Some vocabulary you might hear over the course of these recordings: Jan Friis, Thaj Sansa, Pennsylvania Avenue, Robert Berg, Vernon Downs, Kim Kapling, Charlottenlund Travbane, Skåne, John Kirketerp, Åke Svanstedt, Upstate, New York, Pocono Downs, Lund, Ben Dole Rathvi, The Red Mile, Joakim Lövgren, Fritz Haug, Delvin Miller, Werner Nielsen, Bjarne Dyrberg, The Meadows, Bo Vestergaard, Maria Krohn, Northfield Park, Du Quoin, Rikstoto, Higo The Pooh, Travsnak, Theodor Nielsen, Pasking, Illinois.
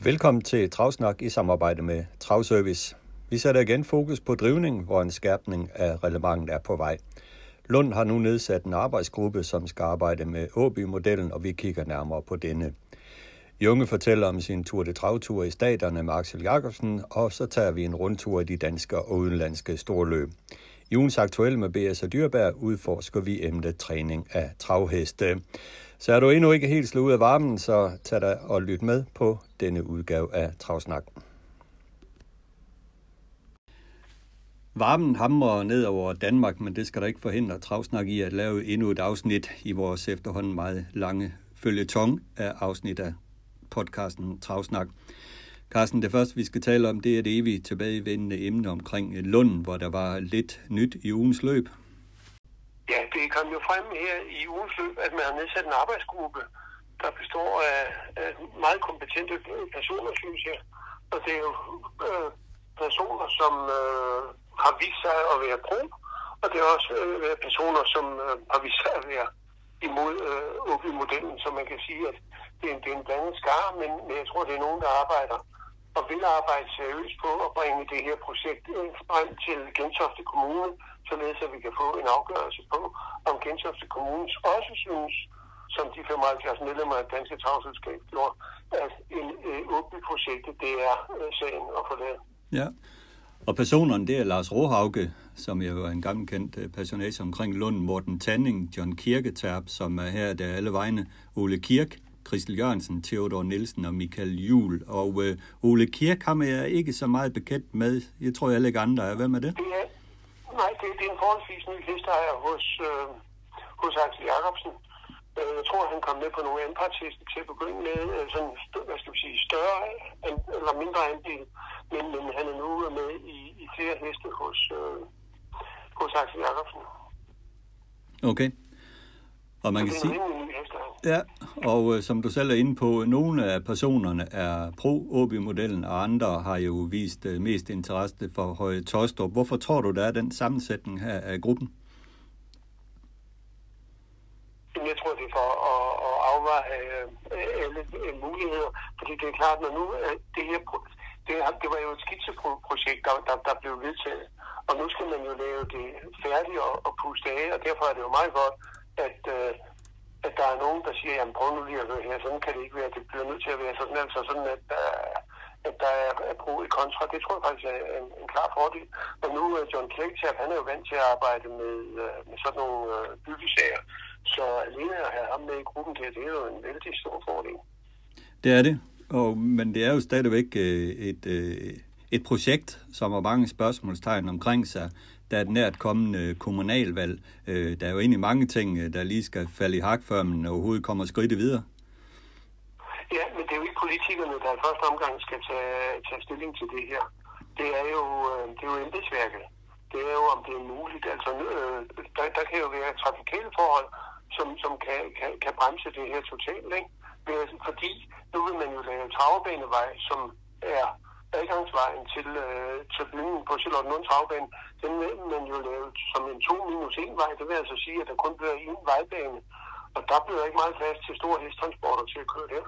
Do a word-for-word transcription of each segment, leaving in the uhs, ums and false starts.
Velkommen til Travsnak i samarbejde med Travservice. Vi sætter igen fokus på drivning, hvor en skærpning af reglementet er på vej. Lund har nu nedsat en arbejdsgruppe, som skal arbejde med Åby-modellen, og vi kigger nærmere på denne. Junge fortæller om sin tur til travtur i staterne med Axel Jacobsen, og så tager vi en rundtur i de danske og udenlandske storløb. I ugens aktuelle med Bjarne Dyrberg udforsker vi emnet træning af travheste. Så er du endnu ikke helt slået ud af varmen, så tag dig og lyt med på denne udgave af Travsnak. Varmen hamrer ned over Danmark, men det skal der ikke forhindre Travsnak i at lave endnu et afsnit i vores efterhånden meget lange føljeton af afsnit af podcasten Travsnak. Carsten, det første, vi skal tale om, det er det evige tilbagevendende emne omkring Lund, hvor der var lidt nyt i ugens løb. Ja, det kom jo frem her i ugens løb, at man har nedsat en arbejdsgruppe, der består af, af meget kompetente personer, synes jeg. Og det er jo øh, personer, som øh, har vist sig at være pro, og det er også øh, personer, som øh, har vist sig at være imod øh, Åby-modellen, så man kan sige, at det er en, det er en blandet skare, men, men jeg tror, det er nogen, der arbejder og vil arbejde seriøst på at bringe det her projekt frem til Gentofte Kommune, således at vi kan få en afgørelse på, om Gentofte Kommune også synes, som de femoghalvfjerds medlemmer af Danske Travselskab gjorde, at en Åby-projektet, det er sagen at få lavet. Ja, og personerne, det er Lars Rohauke, som jeg var en gammel kendt personage omkring Lund, Morten Tanning, John Kirketerp, som er her der alle vegne, Ole Kirk, Christel Jørgensen, Theodor Nielsen og Michael Juhl. Og øh, Ole Kirk har jeg ikke så meget bekendt med. Jeg tror, jeg alle ikke andre er. Hvem er det? det er, nej, det, det er en forholdsvis ny hesteejer hos, øh, hos Axel Jacobsen. Jeg tror, han kom med på nogle anpartsheste til at begynde med sådan, hvad skal vi sige, større and, eller mindre andel. Men, men han er nu med i, i flere heste hos, øh, hos Axel Jacobsen. Okay. Og man kan sige, ja, og øh, som du selv er inde på, nogle af personerne er pro-Åby-modellen, og andre har jo vist øh, mest interesse for Høje Taastrup. Hvorfor tror du, der er den sammensætning her af gruppen? Jeg tror, det er for at, at afveje alle muligheder, fordi det er klart, når nu det her, det, det var jo et skitseprojekt, der, der, der blev vedtaget, og nu skal man jo lave det færdigt og, og puste af, og derfor er det jo meget godt, At, øh, at der er nogen, der siger, jamen prøv nu lige at høre her, sådan kan det ikke være, det bliver nødt til at være sådan, altså sådan at, øh, at der er, er brug i kontra. Det tror jeg faktisk er en, en klar fordel. Og nu er John Kirketerp, han er jo vant til at arbejde med, øh, med sådan nogle øh, byggesager, så alene at have ham med i gruppen der, det er jo en vældig stor fordel. Det er det, og, men det er jo stadigvæk øh, et, øh, et projekt, som har mange spørgsmålstegn omkring sig. Der er et nært kommende kommunalvalg. Der er jo egentlig mange ting, der lige skal falde i hak, før man overhovedet kommer skridtet videre. Ja, men det er jo ikke politikerne, der i første omgang skal tage, tage stilling til det her. Det er jo, det er jo embedsværket. Det er jo, om det er muligt. Altså, der, der kan jo være trafikale forhold, som, som kan, kan, kan bremse det her totalt, ikke? Fordi nu vil man jo lave travbanevej, som er adgangsvejen til, øh, til byen på Charlottenlund Travbane, den vil man jo lave som en to minus en vej. Det vil altså sige, at der kun bliver en vejbane, og der bliver ikke meget plads til store hesttransporter til at køre der.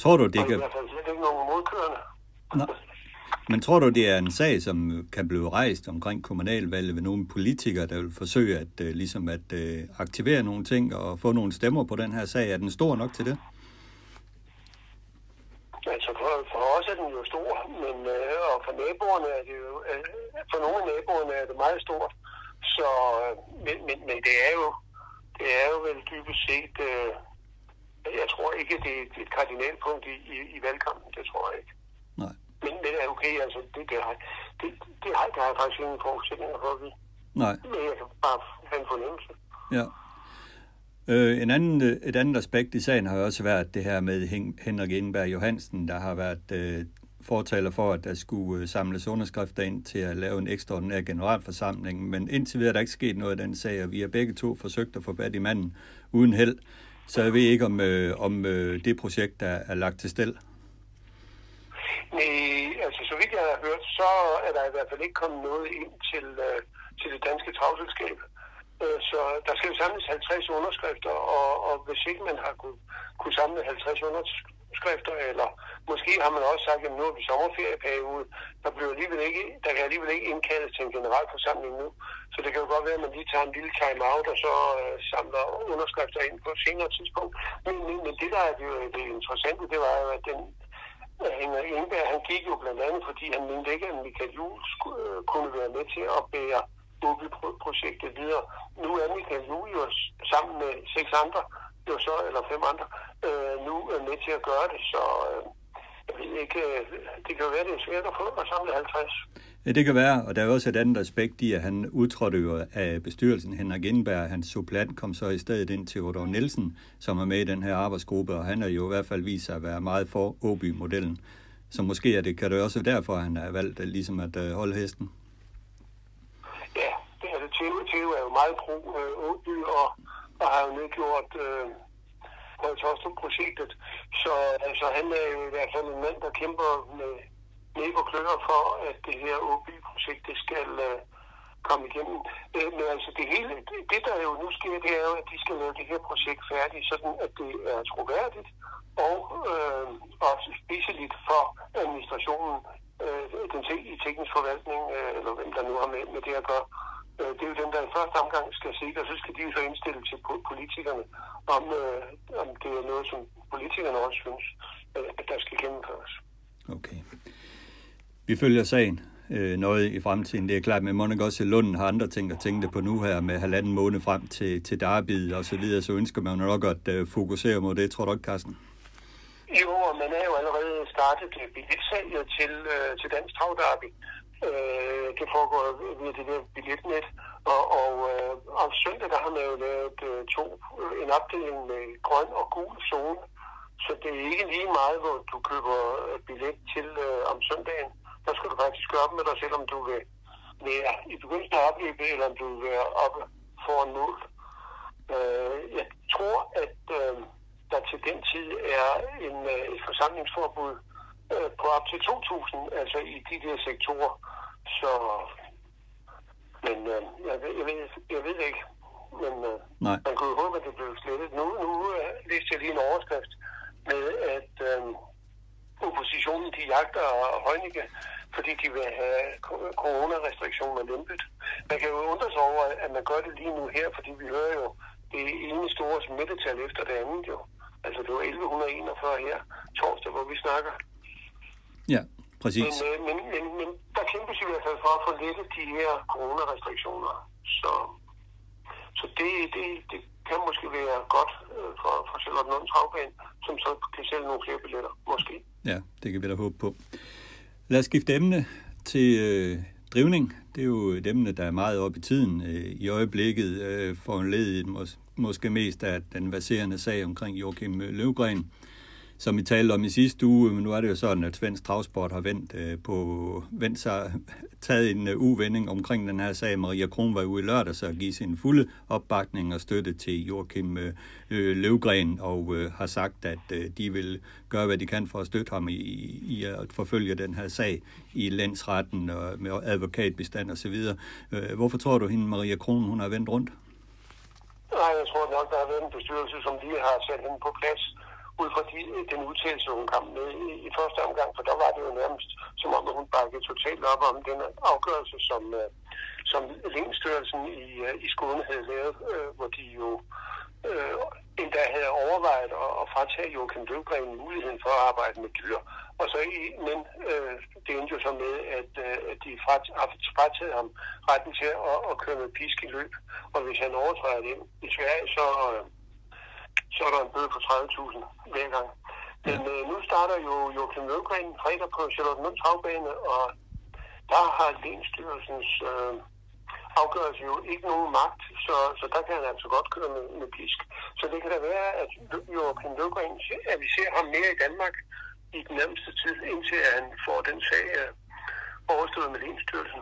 Tror du, det kan... Og i hvert fald slet ikke nogen modkørende. Nå. Men tror du, det er en sag, som kan blive rejst omkring kommunalvalget ved nogle politikere, der vil forsøge at, øh, ligesom at øh, aktivere nogle ting og få nogle stemmer på den her sag? Er den stor nok til det? Altså for, for os er den jo stor, men øh, og for naboerne er det jo, øh, for nogle af naboerne er det meget stort. Så, øh, men, men, men det er jo, det er jo vel dybest set, øh, jeg tror ikke, det er et kardinalpunkt i, i, i valgkampen, det tror jeg ikke. Nej. Men, men det er okay, altså det, det, har, det, det har, der har jeg faktisk ingen forudsætninger for at vide. Nej. Men jeg kan bare have en fornemmelse. Ja. En anden, et andet aspekt i sagen har også været det her med Henrik Ingeberg Johansen, der har været øh, fortaler for, at der skulle samles underskrifter ind til at lave en ekstraordinær generalforsamling, men indtil videre er der ikke sket noget af den sag, og vi har begge to forsøgt at få fat i manden uden held, så jeg ved ikke, om, øh, om øh, det projekt der er lagt til stel. Nej, altså så vidt jeg har hørt, så er der i hvert fald ikke kommet noget ind til, øh, til det danske travselskab. Øh, så der skal jo samles halvtreds underskrifter, og, og hvis ikke man har kunne, kunne samle halvtreds underskrifter, eller måske har man også sagt, at nu er vi sommerferieperiode, der, bliver alligevel ikke, der kan alligevel ikke indkaldes til en generalforsamling nu. Så det kan jo godt være, at man lige tager en lille time-out, og så øh, samler underskrifter ind på et senere tidspunkt. Men, men, men det, der er det, det interessante, det var jo, at den... Henrik Engberg, han gik jo blandt andet, fordi han mente ikke, at Michael Juhl skulle, øh, kunne være med til at bære Åby-projektet videre. Nu er Michael Juhl jo sammen med seks andre, jo så, eller fem andre, øh, nu er med til at gøre det, så øh, jeg ved ikke, øh, det kan jo være, det er svært at få at samle halvtreds. Ja, det kan være, og der er også et andet aspekt i, at han udtrådte jo af bestyrelsen. Henrik Engberg, hans supplant, kom så i stedet ind til Odor Nielsen, som er med i den her arbejdsgruppe, og han har jo i hvert fald vist sig at være meget for Åby-modellen. Så måske er det, kan det også være derfor, at han har valgt ligesom at øh, holde hesten. Ja, det er det. Theo er jo meget pro øh, Åby, og, og har jo nedgjort øh, Højtostrup-projektet. Så altså, han er jo i hvert fald en mand, der kæmper med næb og kløer for, at det her Åby-projekt, det skal uh, komme igennem. Uh, men altså det hele, det, det der jo nu sker, det er jo, at de skal lave det her projekt færdigt, sådan at det er troværdigt og uh, også spiseligt for administrationen, uh, den te- i teknisk forvaltning, uh, eller hvem der nu har med, med det at gøre. Uh, det er jo dem, der i første omgang skal se, og så skal de jo så indstille til politikerne, om, uh, om det er noget, som politikerne også synes, uh, at der skal gennemføres. Okay. Vi følger sagen øh, noget i fremtiden. Det er klart, men Monica også i Lund har andre ting at tænke på nu her med halvanden måned frem til, til derbyet og så videre, så ønsker man nok at øh, fokusere mod det. Tror du ikke, Carsten? Jo, og man er jo allerede startet billetsalget til, øh, til Dansk Travderby. Øh, det foregår via det der billetnet, og, og øh, om søndag der har man jo lavet øh, to, øh, en opdeling med grøn og gul zone, så det er ikke lige meget, hvor du køber billet til øh, om søndagen. Der skal du faktisk gøre op med dig selv, om du vil være i begyndelsen af opløbet, eller om du vil være oppe foran mål. Øh, jeg tror, at øh, der til den tid er en, øh, et forsamlingsforbud øh, på op til to tusind, altså i de der sektorer. Så, men øh, jeg, ved, jeg, ved, jeg ved ikke, men øh, man kunne jo håbe, at det blev slettet. Nu, nu øh, læste jeg lige en overskrift med, at... Øh, oppositionen, de jagter Højnække, fordi de vil have coronarestriktioner lempet. Man kan jo undre sig over, at man gør det lige nu her, fordi vi hører jo det ene store smittetal efter det andet jo. Altså det var elleve enogfyrre her, torsdag, hvor vi snakker. Ja, præcis. Men, men, men, men der kæmpes i hvert fald for at få lettet de her coronarestriktioner. Så, så det, det, det kan måske være godt for, for Charlotte Lund Travbane, som så kan sælge nogle flere billetter, måske. Ja, det kan vi da håbe på. Lad os skifte emne til øh, drivning. Det er jo et emne, der er meget oppe i tiden øh, i øjeblikket, øh, foranledet mås- måske mest af den verserende sag omkring Joakim Lövgren, som vi talte om i sidste uge. Men nu er det jo sådan, at svensk travsport har vendt, øh, på, vendt sig, taget en øh, uvending omkring den her sag. Maria Krohn var ude i lørdag, så give sin fulde opbakning og støtte til Joakim øh, Lövgren, og øh, har sagt, at øh, de vil gøre, hvad de kan for at støtte ham i, i at forfølge den her sag i landsretten og med advokatbestand og så videre. Øh, hvorfor tror du, hende Maria Krohn, hun har vendt rundt? Nej, jeg tror nok, der har været en bestyrelse, som lige har sat hende på plads, ud fra de, den udtalelse, hun kom med i, i første omgang, for der var det jo nærmest som om, hun bakkede totalt op om den afgørelse, som, uh, som Længstørelsen i, uh, i Skåne havde lavet, uh, hvor de jo uh, endda havde overvejet at, at fratage Joakim Lövgren muligheden for at arbejde med dyr. Og så i, men uh, det endte jo så med, at, uh, at de fratagede ham retten til at, at køre med pisk i løb, og hvis han overtræder det i Sverige, så... Uh, så er der en bøde på tredive tusind hver gang. Men øh, nu starter jo Joakim Lövgren fredag på Charlottenlund Travbane, og der har Lænsstyrelsens øh, afgørelse jo ikke nogen magt, så, så der kan han altså godt køre med, med pisk. Så det kan da være, at Joakim Lövgren aviserer ham mere i Danmark i i den nærmeste tid, indtil han får den sag overstået med Lægemiddelstyrelsen.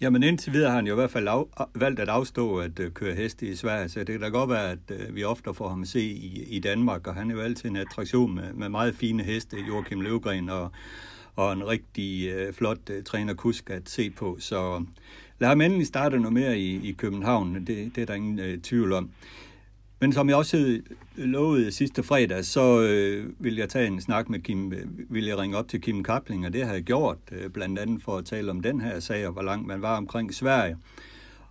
Jamen indtil videre har han jo i hvert fald af, valgt at afstå at øh, køre heste i Sverige, så det kan da godt være, at øh, vi ofte får ham at se i, i Danmark, og han er jo altid en attraktion med, med meget fine heste, Joakim Lövgren, og, og en rigtig øh, flot øh, træner-kusk at se på. Så lad ham endelig starte noget mere i, i København, det, det er der ingen øh, tvivl om. Men som jeg også lovede sidste fredag, så øh, vil jeg tage en snak med Kim, vil jeg ringe op til Kim Kapling, og det har jeg gjort, øh, blandt andet for at tale om den her sag, og hvor langt man var omkring Sverige.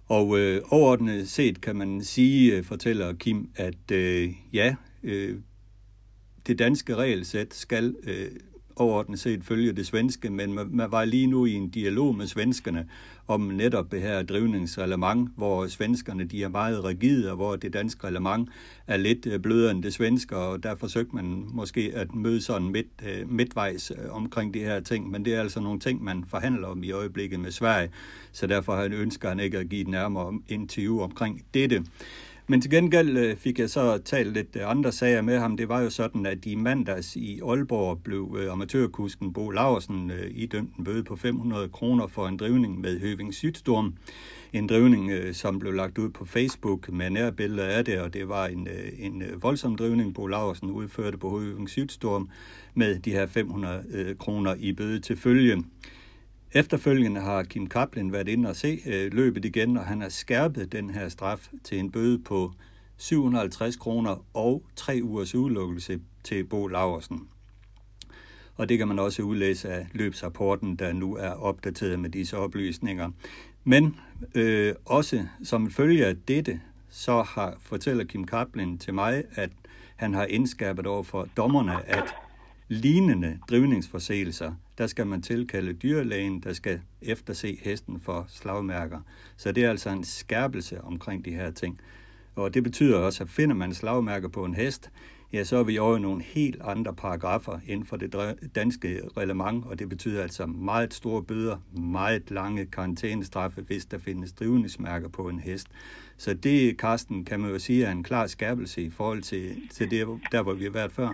Og øh, overordnet set kan man sige, øh, fortæller Kim, at øh, ja, øh, det danske regelsæt skal øh, overordnet set følge det svenske, men man, man var lige nu i en dialog med svenskerne om netop det her drivningsreglement, hvor svenskerne de er meget rigide, og hvor det danske reglement er lidt blødere end det svenske, og der forsøgte man måske at møde sådan midt, midtvejs omkring de her ting, men det er altså nogle ting, man forhandler om i øjeblikket med Sverige, så derfor ønsker han ikke at give et nærmere interview omkring dette. Men til gengæld fik jeg så talt lidt andre sager med ham. Det var jo sådan, at i mandags i Aalborg blev amatørkusken Bo Laursen idømt en bøde på fem hundrede kroner for en drivning med Høving Sydstorm. En drivning, som blev lagt ud på Facebook med nærbilleder af det, og det var en, en voldsom drivning, Bo Laursen udførte på Høving Sydstorm med de her fem hundrede kroner i bøde til følge. Efterfølgende har Kim Kapling været inde og se øh, løbet igen, og han har skærpet den her straf til en bøde på syv hundrede og halvtreds kroner og tre ugers udelukkelse til Bo Laursen. Og det kan man også udlæse af løbsrapporten, der nu er opdateret med disse oplysninger. Men øh, også som følge af dette, så har, fortæller Kim Kapling til mig, at han har indskærpet over for dommerne, at lignende drivningsforseelser, der skal man tilkalde dyrlægen, der skal efterse hesten for slagmærker. Så det er altså en skærpelse omkring de her ting. Og det betyder også, at finder man slagmærker på en hest, ja, så er vi over i nogle helt andre paragrafer inden for det danske reglement, og det betyder altså meget store bøder, meget lange karantænestraffe, hvis der findes drivningsmærker på en hest. Så det, Carsten, kan man jo sige, er en klar skærpelse i forhold til, til det, der hvor vi har været før.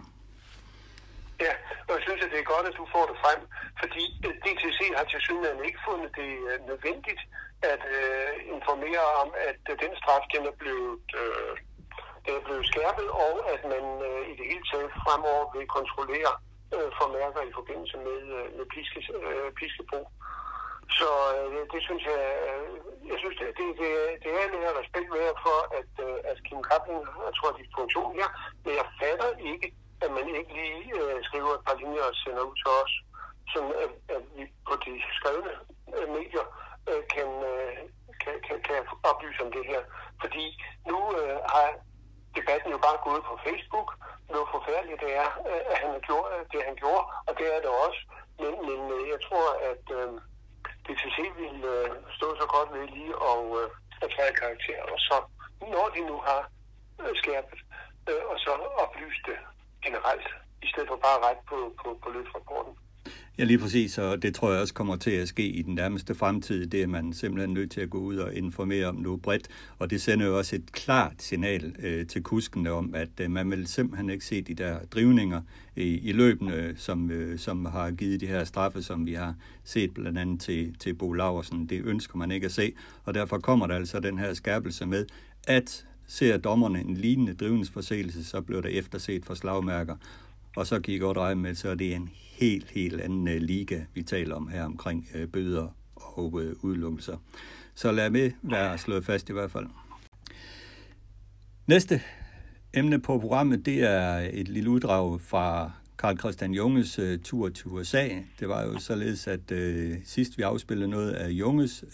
Ja, og jeg synes, at det er godt, at du får det frem, fordi D T C har til synligheden ikke fundet det nødvendigt at øh, informere om, at den straf, den er blevet, øh, den er blevet skærpet, og at man øh, i det hele taget fremover vil kontrollere øh, formærker i forbindelse med, øh, med piske, øh, piskebrug. Så øh, det synes jeg, øh, jeg synes, det, det, det, det er en her respekt med for, at, øh, at Kim Kapling jeg tror, at det er funktion her, men jeg fatter ikke, at man ikke lige øh, skriver et par linjer og sender ud til os, som at, at vi på de skrevne øh, medier øh, kan, øh, kan, kan, kan oplyse om det her. Fordi nu øh, har debatten jo bare gået på Facebook, hvor forfærdeligt det er, øh, at han har gjort det, han gjorde, og det er det også. Men, men øh, jeg tror, at øh, D T C vil øh, stå så godt ved lige og øh, at træde karakter, og så når de nu har øh, skærpet, øh, og så oplyst det generelt, i stedet for bare ret på, på, på løbsrapporten. Ja, lige præcis, og det tror jeg også kommer til at ske i den nærmeste fremtid. Det er man simpelthen nødt til at gå ud og informere om nu bredt, og det sender jo også et klart signal øh, til kuskene om, at øh, man vil simpelthen ikke se de der drivninger i, i løbene, som, øh, som har givet de her straffe, som vi har set blandt andet til, til Bo Laursen. Det ønsker man ikke at se, og derfor kommer der altså den her skærpelse med, at ser dommerne en lignende drivningsforseelse, så bliver der efterset for slagmærker. Og så kan I godt regne med, så er det en helt, helt anden uh, liga, vi taler om her omkring uh, bøder og uh, udelukkelser. Så lad med være slået fast i hvert fald. Næste emne på programmet, det er et lille uddrag fra Carl Christian Junges uh, tur til U S A. Det var jo således, at uh, sidst vi afspillede noget af Junges,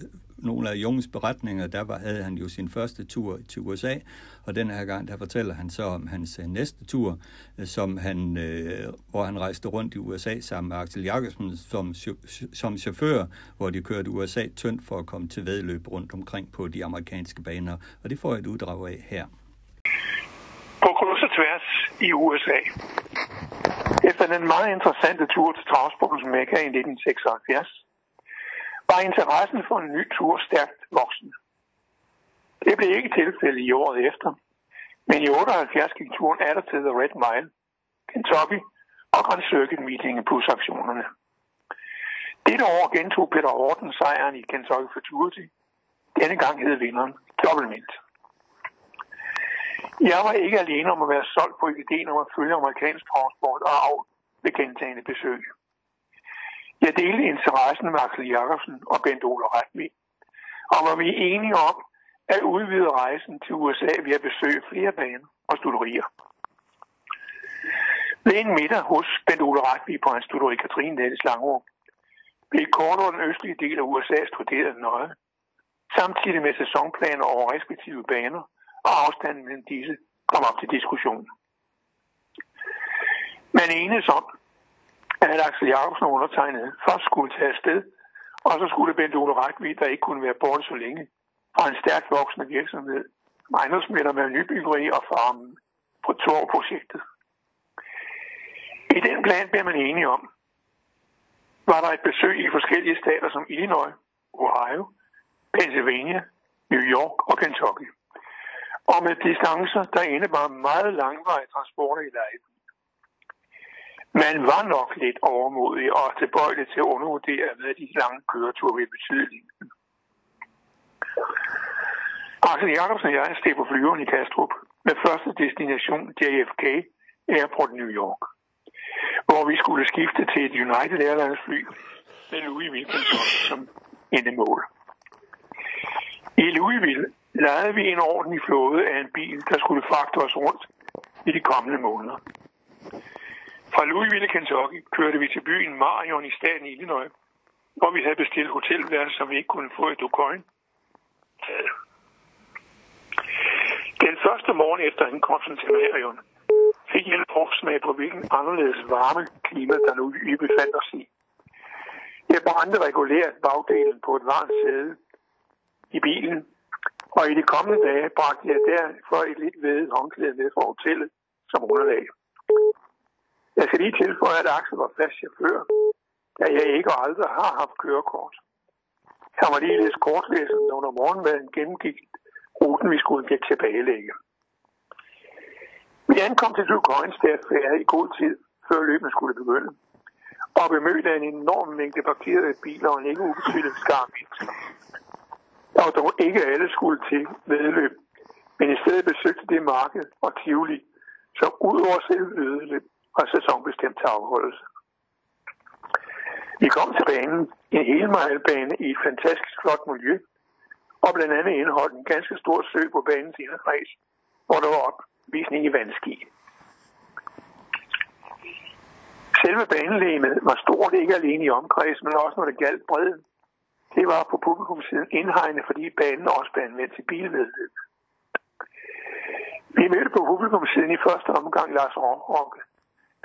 nogle af Junges beretninger, der var, havde han jo sin første tur til U S A, og den her gang, der fortæller han så om hans næste tur, som han, øh, hvor han rejste rundt i U S A sammen med Axel Jacobsen som, som chauffør, hvor de kørte U S A tyndt for at komme til væddeløb rundt omkring på de amerikanske baner, og det får jeg et uddrag af her. På kryds og tværs i U S A. Efter den meget interessante tur til Travsportsmekka i nitten seksoghalvfjerds, var interessen for en ny tur stærkt voksende. Det blev ikke tilfældet i året efter, men i otteoghalvfjerds gik turen atter til The Red Mile, Kentucky, og Grand Circuit Meeting i plusaktionerne. Dette år gentog Peter Orten sejren i Kentucky Futurity. Denne gang hed vinderen Dobbeltmint. Jeg var ikke alene om at være solgt på ideen om at følge amerikansk transport og arv ved gentagende besøg. Jeg delte interessen med Axel Jacobsen og Ben Dole Rathvi, og var vi enige om at udvide rejsen til U S A ved at besøge flere baner og studerier. Ved en middag hos Ben Dole Rathvi på hans studeri Katrine Dales Langrum blev kort over den østlige del af U S A studeret nøje, samtidig med sæsonplaner over respektive baner, og afstanden mellem disse kom op til diskussion. Man enes om, at Axel Jacobsen undertegnede først skulle tage afsted, og så skulle Ben Dole Rathvi, der ikke kunne være borte så længe, fra en stærkt voksende virksomhed, ejendomsmætter med nybyggeri og farmen på Torv-projektet. I den plan blev man enige om, var der et besøg i forskellige stater som Illinois, Ohio, Pennsylvania, New York og Kentucky, og med distancer, der indebar meget langvarige transporter i lejligheden. Man var nok lidt overmodig og tilbøjelig til at undervurdere, hvad de lange køreture ville betyde. Axel Jacobsen og jeg steg på flyveren i Kastrup med første destination J F K Airport New York, hvor vi skulle skifte til et United Airlines fly med Louisville som endemål. I Louisville lejede vi en ordentlig flåde af en bil, der skulle fragte os rundt i de kommende måneder. Fra Louisville, Kentucky, kørte vi til byen Marion i staten Illinois, hvor vi havde bestilt hotelværelse, som vi ikke kunne få i Du Quoin. Den første morgen efter ankomsten til Marion fik jeg en forsmag på, hvilken anderledes varme klima, der nu vi befandt os i. Jeg brændte regulært bagdelen på et varmt sæde i bilen, og i de kommende dage bragte jeg derfor et lidt vedet håndklæde med fra hotellet som underlag. Jeg skal lige tilføje, at Axel var fast chauffør, da jeg ikke og aldrig har haft kørekort. Han var ligeledes kortlæseren, når under morgenmaden gennemgik ruten, vi skulle tilbagelægge. Vi ankom til Du Quoin i god tid, før løbet skulle begynde, og bemødte en enorm mængde parkerede biler og en ikke ubetydelig skar mennesker. Og dog ikke alle skulle til vedløb, men i stedet besøgte det marked og Tivoli, som ud over selve vedløb og sæsonbestemt til afholdelse. Vi kom til banen, en helmejlbane i et fantastisk flot miljø, og blandt andet indeholdt en ganske stor sø på banens inderkreds, hvor der var opvisning i vandski. Selve banelæmet var stort ikke alene i omkreds, men også når det galt bredden. Det var på publikumsiden indhegnet, fordi banen også blev anvendt til bilvedløb. Vi mødte på publikumsiden i første omgang Lars Ronke,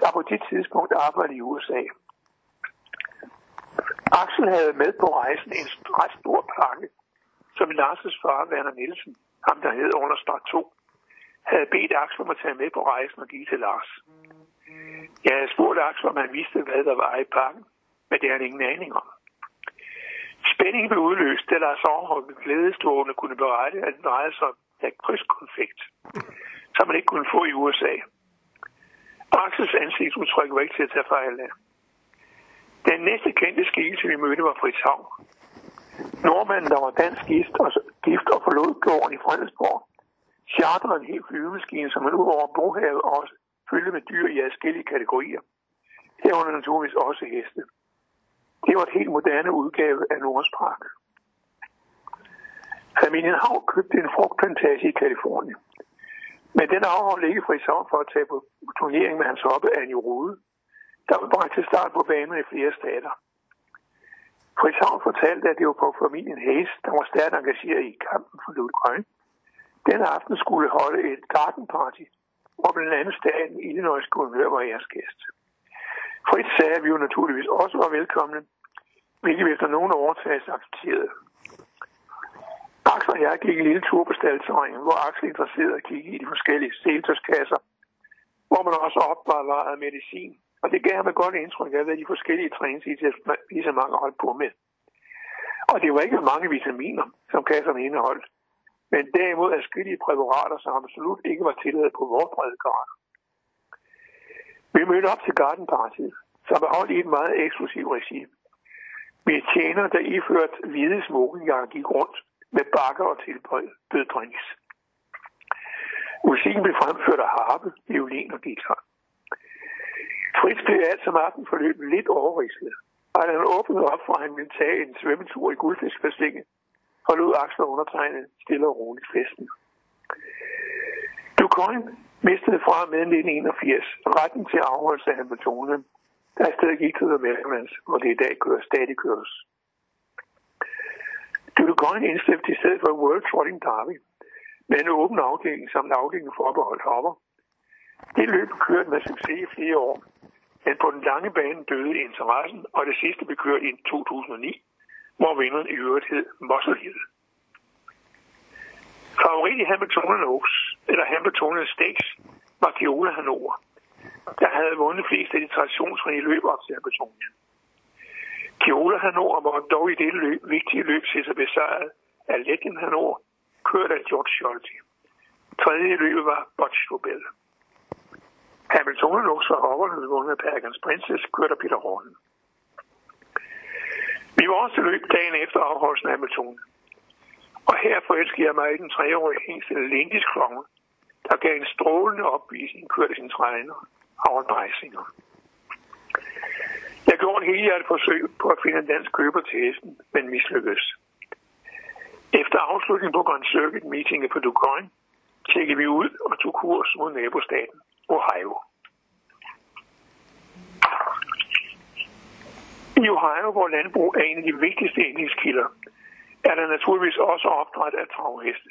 der på det tidspunkt arbejdede i U S A. Axel havde med på rejsen en ret stor pakke, som Lars' far, Werner Nielsen, ham der hed under start to, havde bedt Axel om at tage med på rejsen og give til Lars. Jeg havde spurgt Axel, om han vidste, hvad der var i pakken, men det havde han ingen aning om. Spændingen blev udløst, da Lars Aarhus med glædestående kunne berette, at den drejede sig om en krydskonfekt, som man ikke kunne få i U S A. Axels ansigtsudtryk var ikke til at tage fejl af. Den næste kendte skikkelse, vi mødte, var Fritz Haug. Nordmanden, der var dansk gift og, gift og forlod gården i Fredensborg, charterede en hel flyvemaskine, som man ud over Brohavet også fyldte med dyr i adskillige kategorier. Herunder naturligvis også heste. Det var et helt moderne udgave af Nordens Park. Familien Haug købte en frugtplantage i Kalifornien. Men den afholdt ikke Fritz Haug for at tage på turnering med hans hoppe Annie Rode, der var bragt til start på banen i flere stater. Fritz Haug fortalte, at det var på familien Hayes, der var stærkt engageret i kampen for Du Quoin. Den aften skulle holde et gardenparty, hvor blandt andet staten Illinois guvernør var æresgæst. Fritz sagde, at vi jo naturligvis også var velkomne, hvilket vi efter nogen overtagelse accepterede. Axel og jeg gik en lille tur på staldterrænet, hvor Axel interesserede at kigge i de forskellige steltøjskasser, hvor man også opbevarede medicin, og det gav ham et godt indtryk af, hvad de forskellige træningsvitaminer holdt på med. Og det var ikke mange vitaminer, som kasserne indeholdt, men derimod adskillige præparater, som absolut ikke var tilladet på vores breddegrad. Vi mødte op til Garden Party, som er holdt i et meget eksklusivt regi. Vi tjener, der iført hvide smokingjakker, gik rundt med bakker og tilbød drinks. Musikken blev fremført af harpe, violin og guitar. Fritz blev alt som aften forløb lidt overrislet, og da han åbnede op for, at han ville tage en svømmetur i guldfiskbassinget, og lod Axel undertegnet stille og roligt festen. Du Quoin mistede fra med nitten enogfirs retten til afholdelse af Hamiltonen, der i stedet gik til The Meadowlands, hvor det i dag kører stadig køres. Du Quoin indstiftet i stedet for World Trotting Derby, med en åben afdeling samt afdeling forbeholdt hopper. Det løb kørte med succes i flere år, men på den lange bane døde interessen, og det sidste blev kørt i to tusind og ni, hvor vinderen i øvrigt hed Musselhead. Favorit i Hamilton Oaks, eller Hamilton Stakes, var Viola Hanover, der havde vundet flest af de traditionsrige løb op til Hamiltonia. Viola Hanover var dog i dette løb, vigtige løb til sig besejret af Legend Hanover, kørt af George Schulte. Tredje løb var Butch Nobel. Hamilton Oaks var overløbet vundet af Perkins Princess, kørt af Peter Horn. Vi var også løb dagen efter afholdelsen af Hamilton. Og her forelsker jeg mig i den treårige hengste Lindis Kloven, der gav en strålende opvisning kørt af sin træner, Harald Dreisinger. Jeg gjorde en helhjertet forsøg på at finde en dansk køber til hesten, men mislykkedes. Efter afslutningen på Grand Circuit meetinget på Du Quoin, tjekkede vi ud og tog kurs mod nabostaten, Ohio. I Ohio, hvor landbrug er en af de vigtigste indtægtskilder, er der naturligvis også opdræt af travheste,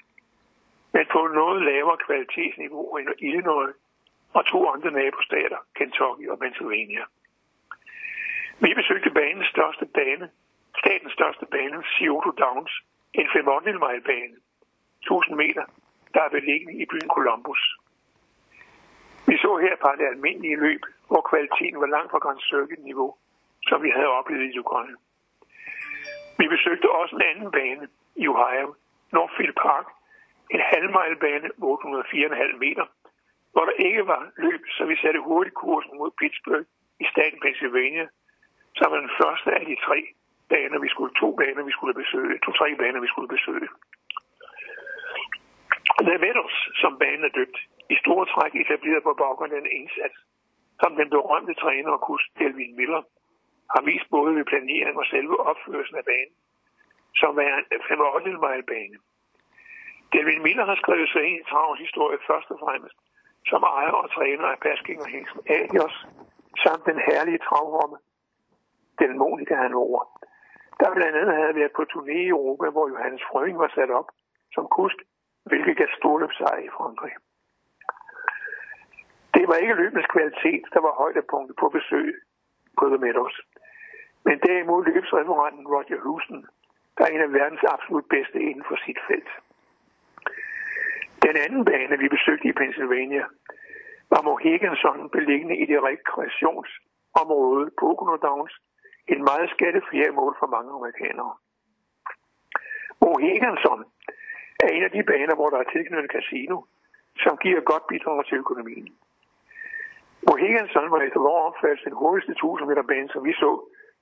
men på noget lavere kvalitetsniveau end Illinois og to andre nabostater, Kentucky og Pennsylvania. Vi besøgte banens største bane, statens største bane, Scioto Downs, en fem hundrede mile bane, tusind meter, der er beliggende i byen Columbus. Vi så her par det almindelige løb, hvor kvaliteten var langt fra Grand Circuit-niveau, som vi havde oplevet i Ukraine. Vi besøgte også en anden bane i Ohio, Northfield Park, en halvmejlbane, otte hundrede og fire komma fem meter, hvor der ikke var løb, så vi satte hurtigt kursen mod Pittsburgh i staten Pennsylvania, som var den første af de tre baner, vi skulle, to baner, vi skulle besøge, to-tre baner, vi skulle besøge. The Meadows, som banen er døbt, i store træk etableret på baggrund af en indsats, som den berømte træner og kus Delvin Miller har vist både ved planering og selve opførelsen af banen, som er en fem hundrede mile bane. Delvin Miller har skrevet sig ind i travens historie først og fremmest, som ejer og træner af Pasking og Hilsen Adios, samt den herlige travhomme, Delmonica han over, der blandt andet havde været på turné i Europa, hvor Johannes Frøing var sat op som kusk, hvilket gav storløbssejr i Frankrig. Det var ikke løbens kvalitet, der var højdepunktet på besøg på The Meadows. Men derimod løbsreferenten Roger Houston, der er en af verdens absolut bedste inden for sit felt. Den anden bane, vi besøgte i Pennsylvania, var Mohegan Sun, beliggende i det rekreationsområde Pocono Downs, en meget skattefri mål for mange amerikanere. Mohegan Sun er en af de baner, hvor der er tilknyttet casino, som giver godt bidrag til økonomien. Mohegan Sun var efter vores opfattelse den hurtigste tusind meter bane, som vi så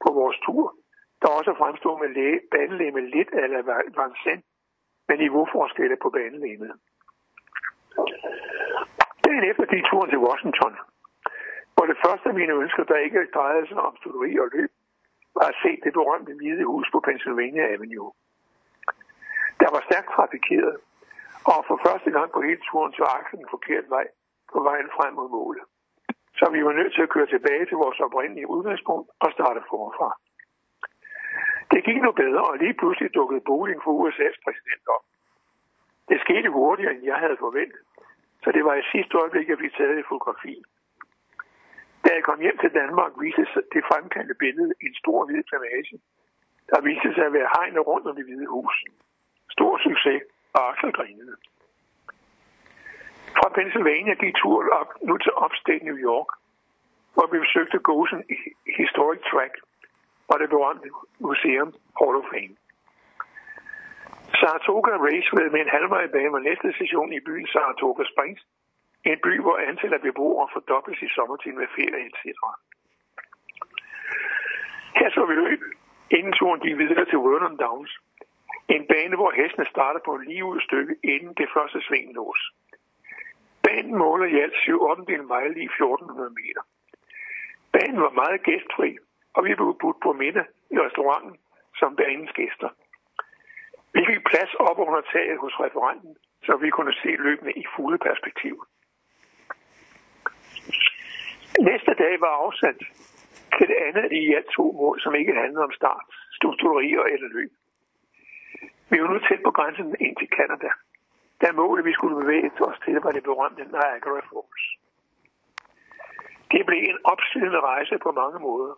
på vores tur, der også fremstod med banelæge med lidt a la Vincennes, med niveauforskelle på banelæget. Dagen efter gik turen til Washington, hvor det første af mine ønsker, der ikke drejede sig om studeri og løb, var at se det berømte hvide hus på Pennsylvania Avenue. Der var stærkt trafikeret, og for første gang på hele turen tog aksen en forkert vej på vejen frem mod målet. Så vi var nødt til at køre tilbage til vores oprindelige udgangspunkt og starte forfra. Det gik nu bedre, og lige pludselig dukkede Bowling for U S A's præsident op. Det skete hurtigere, end jeg havde forventet, så det var i sidste øjeblik, at vi taget i fotografi. Da jeg kom hjem til Danmark, viste det fremkaldte billede en stor hvid plantage, der viste sig at være hegnet rundt om Det Hvide Hus. Stor succes, og Axel grinede. Fra Pennsylvania gik turen op, nu til Upstate New York, hvor vi besøgte Goshen Historic Track og det berømte museum Hall of Fame. Saratoga Raceway med en halvmejlbane var næste station i byen Saratoga Springs, En by, hvor antallet af beboere fordobles i sommertiden med ferie et cetera. Her så vi løb, inden turen gik videre til Vernon Downs. En bane, hvor hestene starter på et lige ud stykke, inden det første sving nås. Banen måler i alt syv ottendedels mile i fjorten hundrede meter. Banen var meget gæstfri, og vi blev budt på middag i restauranten som banens gæster. Vi fik plads op under taget hos referenten, så vi kunne se løbene i fulde perspektiv. Næste dag var afsat til det andet af de i alt to mål, som ikke handlede om start, strukturerier eller løb. Vi var nu tæt på grænsen ind til Canada. Da målet, vi skulle bevæge os til, var det berømte Niagara Falls. Det blev en opslidende rejse på mange måder,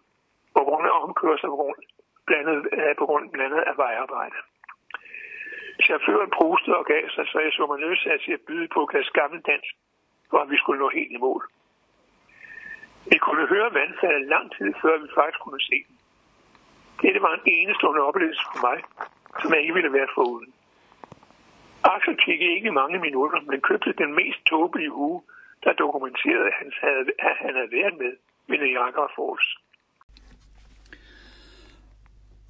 på grund af omkørsler på grund blandet af vejarbejde. Chaufføren prustede og gav sig, så jeg så mig nødsat til at byde på gammeldans, for at vi skulle nå helt i mål. Vi kunne høre vandfaldet lang tid, før vi faktisk kunne se den. Dette var en enestående oplevelse for mig, som jeg ikke ville være foruden. Axel kiggede ikke mange minutter, men købte den mest tåbelige hue, der dokumenterede, at han havde, at han havde været med ved Niagara Falls.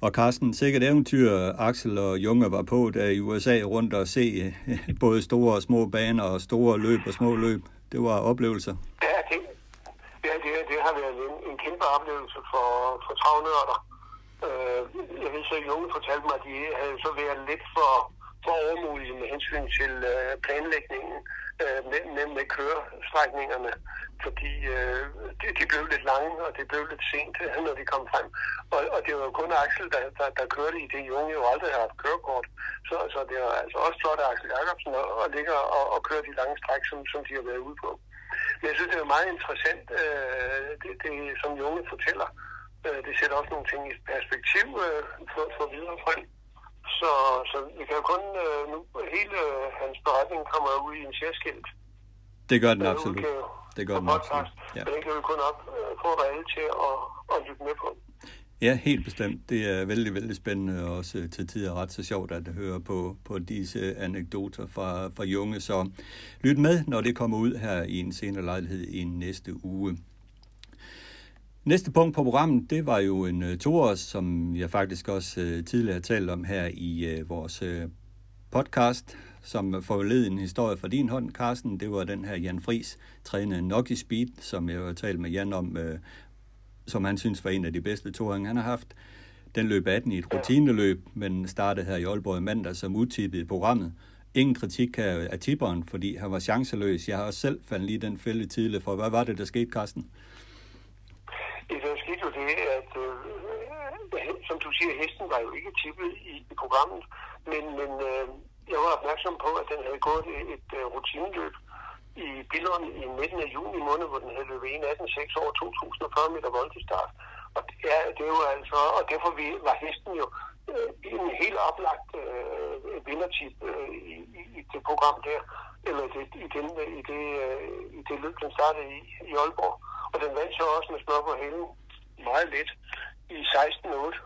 Og Carsten, sikkert eventyr, Axel og Junge var på der i U S A rundt og se både store og små baner og store løb og små løb. Det var oplevelser. Ja, det, ja, det, det har været en, en kæmpe oplevelse for, for travnørder. Øh, jeg ved så, at Junge fortalte mig, at de havde så været lidt for for overmulige med hensyn til øh, planlægningen øh, med, med, med kørestrækningerne, fordi øh, de, de blev lidt lange, og det blev lidt sent, når de kom frem. Og, og det var kun Axel, der, der, der kørte i det. Junge jo aldrig har haft kørekort, så, så det var altså også flot af Axel Jacobsen og, og ligger og, og kører de lange stræk, som, som de har været ude på. Men jeg synes, det er meget interessant, øh, det, det som Junge fortæller. Øh, det sætter også nogle ting i perspektiv øh, for, for videre frem. Så, så vi kan kun øh, nu, hele øh, hans beretning kommer ud i en særskilt. Det gør den absolut. Udgave, det gør den absolut. Ja. Men den kan vi kun op, øh, få dig alle til at, at lytte med på. Ja, helt bestemt. Det er vældig, vældig spændende og også til tider ret så sjovt at høre på, på disse anekdoter fra, fra Junge. Så lyt med, når det kommer ud her i en senere lejlighed i næste uge. Næste punkt på programmet, det var jo en toårs, som jeg faktisk også tidligere talte om her i vores podcast, som forled en historie fra din hånd, Carsten. Det var den her Jan Friis trænede Noki Speed, som jeg har talt med Jan om, som han synes var en af de bedste toåringer, han har haft. Den løb atten i et rutineløb, men startede her i Aalborg i mandag som utippet i programmet. Ingen kritik af tipperen, fordi han var chanceløs. Jeg har også selv fandt lige den fælde tidligere for. Hvad var det, der skete, Carsten? Det der skete jo det, at øh, som du siger, hesten var jo ikke tippet i, i programmet, men, men øh, jeg var opmærksom på, at den havde gået et, et uh, rutineløb i Billund i midten af juni måned, hvor den havde løbet en atten seks over to tusind og fyrre meter voldtestart. Og det, ja, det var altså, og derfor var hesten jo øh, en helt oplagt øh, vindertip øh, i, i det program der, eller det, i, den, i, det, øh, i det løb, den startede i, i Aalborg. Og den vandt så også med smør på hælen meget lidt i seksten otte,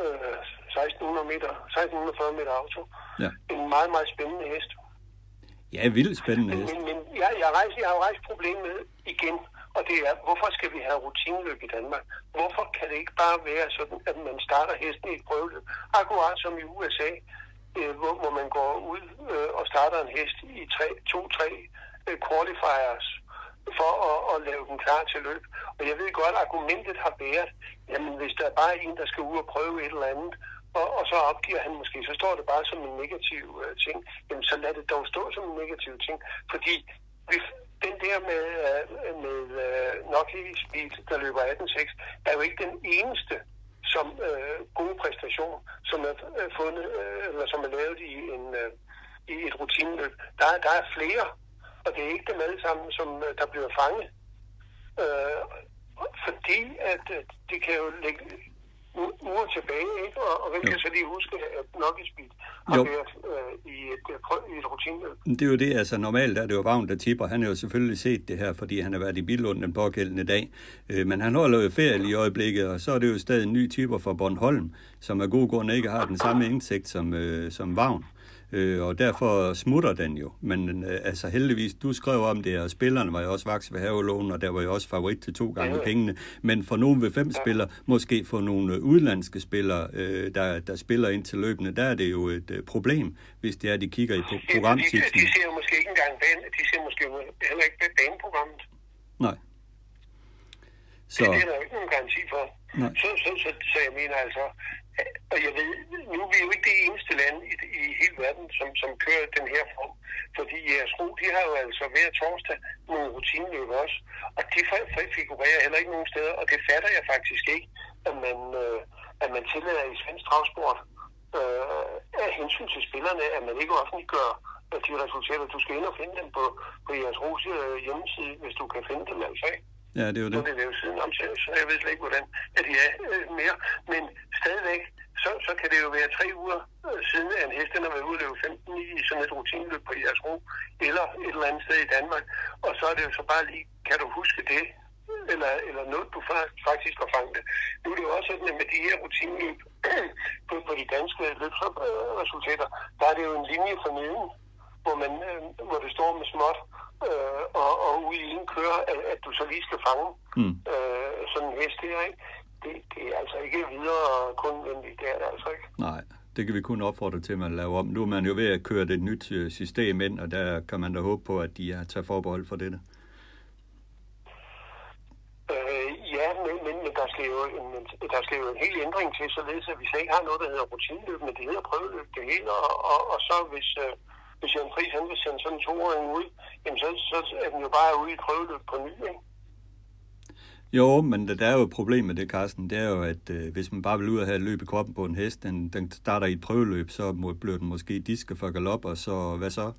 øh, seksten hundrede meter, seksten fyrre meter auto. Ja. En meget, meget spændende hest. Ja, vildt spændende hest. Men, men ja, jeg, rejser, jeg har jo rejst problemet igen, og det er, hvorfor skal vi have rutineløb i Danmark? Hvorfor kan det ikke bare være sådan, at man starter hesten i et prøveløb? Akkurat som i U S A, øh, hvor, hvor man går ud øh, og starter en hest i to tre øh, qualifiers, for at, at lave den klar til løb. Og jeg ved godt, at argumentet har været, jamen hvis der er bare en, der skal ud og prøve et eller andet, og, og så opgiver han måske, så står det bare som en negativ uh, ting. Jamen så lad det dog stå som en negativ ting, fordi hvis den der med, uh, med uh, Noki Speed, der løber atten seks, er jo ikke den eneste som uh, gode præstation, som er uh, fundet, uh, eller som er lavet i, en, uh, i et rutineløb. Der, der er flere. Og det er ikke dem alle sammen, som der bliver fanget. Øh, fordi at de kan jo lægge uger tilbage, ikke? Og, og hvem kan så lige huske, at Noki Speed har været øh, i et, et rutineløb. Det er jo det, altså normalt er det jo Vagn, der tipper. Han har jo selvfølgelig set det her, fordi han har været i Billund den pågældende dag. Øh, men han holder jo ferie i øjeblikket, og så er det jo stadig en ny tipper fra Bornholm, som af gode grunde ikke har den samme indsigt som, øh, som Vagn. øh, og derfor smutter den jo. Men øh, altså heldigvis, du skrev om det, og spillerne var jo også vaks ved havelån, og der var jo også favorit til to gange ja. pengene. Men for nogle ved fem spillere, måske for nogle udenlandske spillere, øh, der, der spiller ind til løbende, der er det jo et øh, problem, hvis det er, de kigger i pro- programtitlen. De, de, de ser jo måske ikke engang banen, de ser måske heller ikke baneprogrammet. Nej. Så. Det er der jo ikke nogen garanti for. Så, så, så, så jeg mener altså, og jeg ved, nu er vi jo ikke det eneste land i, i hele verden, som, som kører den her form. Fordi jeres ro, de har jo altså hver torsdag nogle rutineløb også. Og det figurerer heller ikke nogen steder, og det fatter jeg faktisk ikke, at man, øh, at man tillader i svensk travsport øh, af hensyn til spillerne, at man ikke offentliggør de resultater. Du skal ind og finde dem på, på jeres ros hjemmeside, hvis du kan finde dem altså af. Ja, det er jo det. Det er jo siden om, så jeg ved slet ikke, hvordan at de er øh, mere. Men stadigvæk, så, så kan det jo være tre uger øh, siden, at en hest, den har været ude, det er jo femten i sådan et rutineløb på jeres ro, eller et eller andet sted i Danmark. Og så er det jo så bare lige, kan du huske det? Eller, eller noget, du faktisk har fanget det. Nu er det jo også sådan, med de her rutineløb på, på de danske løbsresultater, der er det jo en linje for neden, hvor, man, øh, hvor det står med småt, Øh, og, og ude i en kører, at, at du så lige skal fange mm. øh, sådan en hest her, ikke? Det, det er altså ikke videre kunvendigt, det er det altså ikke. Nej, det kan vi kun opfordre til, at man laver om. Nu er man jo ved at køre det nyt system ind, og der kan man da håbe på, at de tager forbehold for dette. Øh, ja, men, men, men der, skal jo en, der skal jo en hel ændring til, således at vi slet ikke har noget, der hedder rutineløb, men det hedder prøveløb, det hele, og, og, og så hvis... Øh, Hvis Jørgen Friis han vil sende sådan en toåring ud, jamen så, så er den jo bare ude i prøveløb på ny, ikke? Jo, men der er jo et problem med det, Carsten. Det er jo, at øh, hvis man bare vil ud og have løb i kroppen på en hest, den, den starter i et prøveløb, så må, bliver den måske disket for galop, og så hvad så?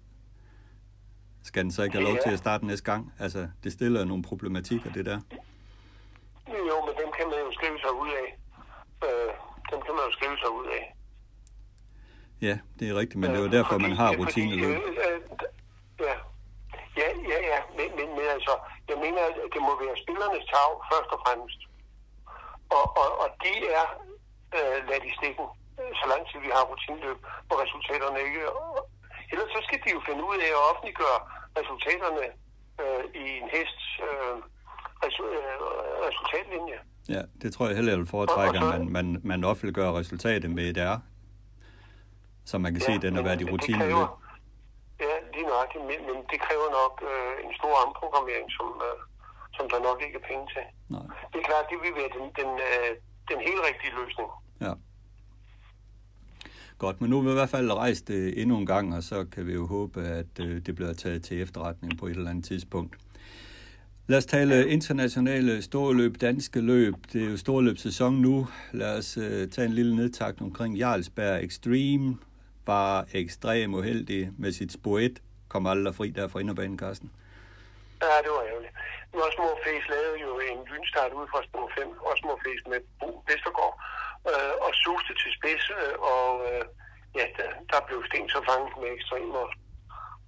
Skal den så ikke have lov ja. til at starte næste gang? Altså, det stiller jo nogle problematikker, det der. Jo, men dem kan man jo skrive sig ud af. Øh, dem kan man jo skrive sig ud af. Ja, det er rigtigt, men det er jo derfor, fordi, man har rutineløb. Øh, øh, ja. ja, ja, ja, men, men, men altså, jeg mener, at det må være spillernes tag, først og fremmest. Og, og, og de er øh, ladt i stikken, så lang tid vi har rutineløb, og resultaterne ikke... Ellers så skal de jo finde ud af at offentliggøre resultaterne øh, i en hests øh, resu, øh, resultatlinje. Ja, det tror jeg heller, jeg vil foretrække, at man, man, man offentliggør resultatet med et R. Så man kan ja, se, den har været i rutinen. Ja, lige nøjagtigt, men, men det kræver nok øh, en stor omprogrammering, som, øh, som der nok ikke er penge til. Nej. Det er klart, det vil være den, den, øh, den helt rigtige løsning. Ja. Godt, men nu vil vi i hvert fald rejse det endnu en gang, og så kan vi jo håbe, at øh, det bliver taget til efterretning på et eller andet tidspunkt. Lad os tale internationale storløb, danske løb. Det er jo storløbssæson nu. Lad os uh, tage en lille nedtakt omkring Jarlsberg Extreme. Bare ekstrem uheldig med sit sporet. Kom aldrig fri der fra inderbanen, Carsten. Ja, det var ærgerligt. Vores Morfæs lavede jo en lynstart ud fra spor fem. Også Morfæs med Bo Vestergaard. Øh, og suste til spids. Og øh, ja, der, der blev Sten så fanget med Extreme. Og,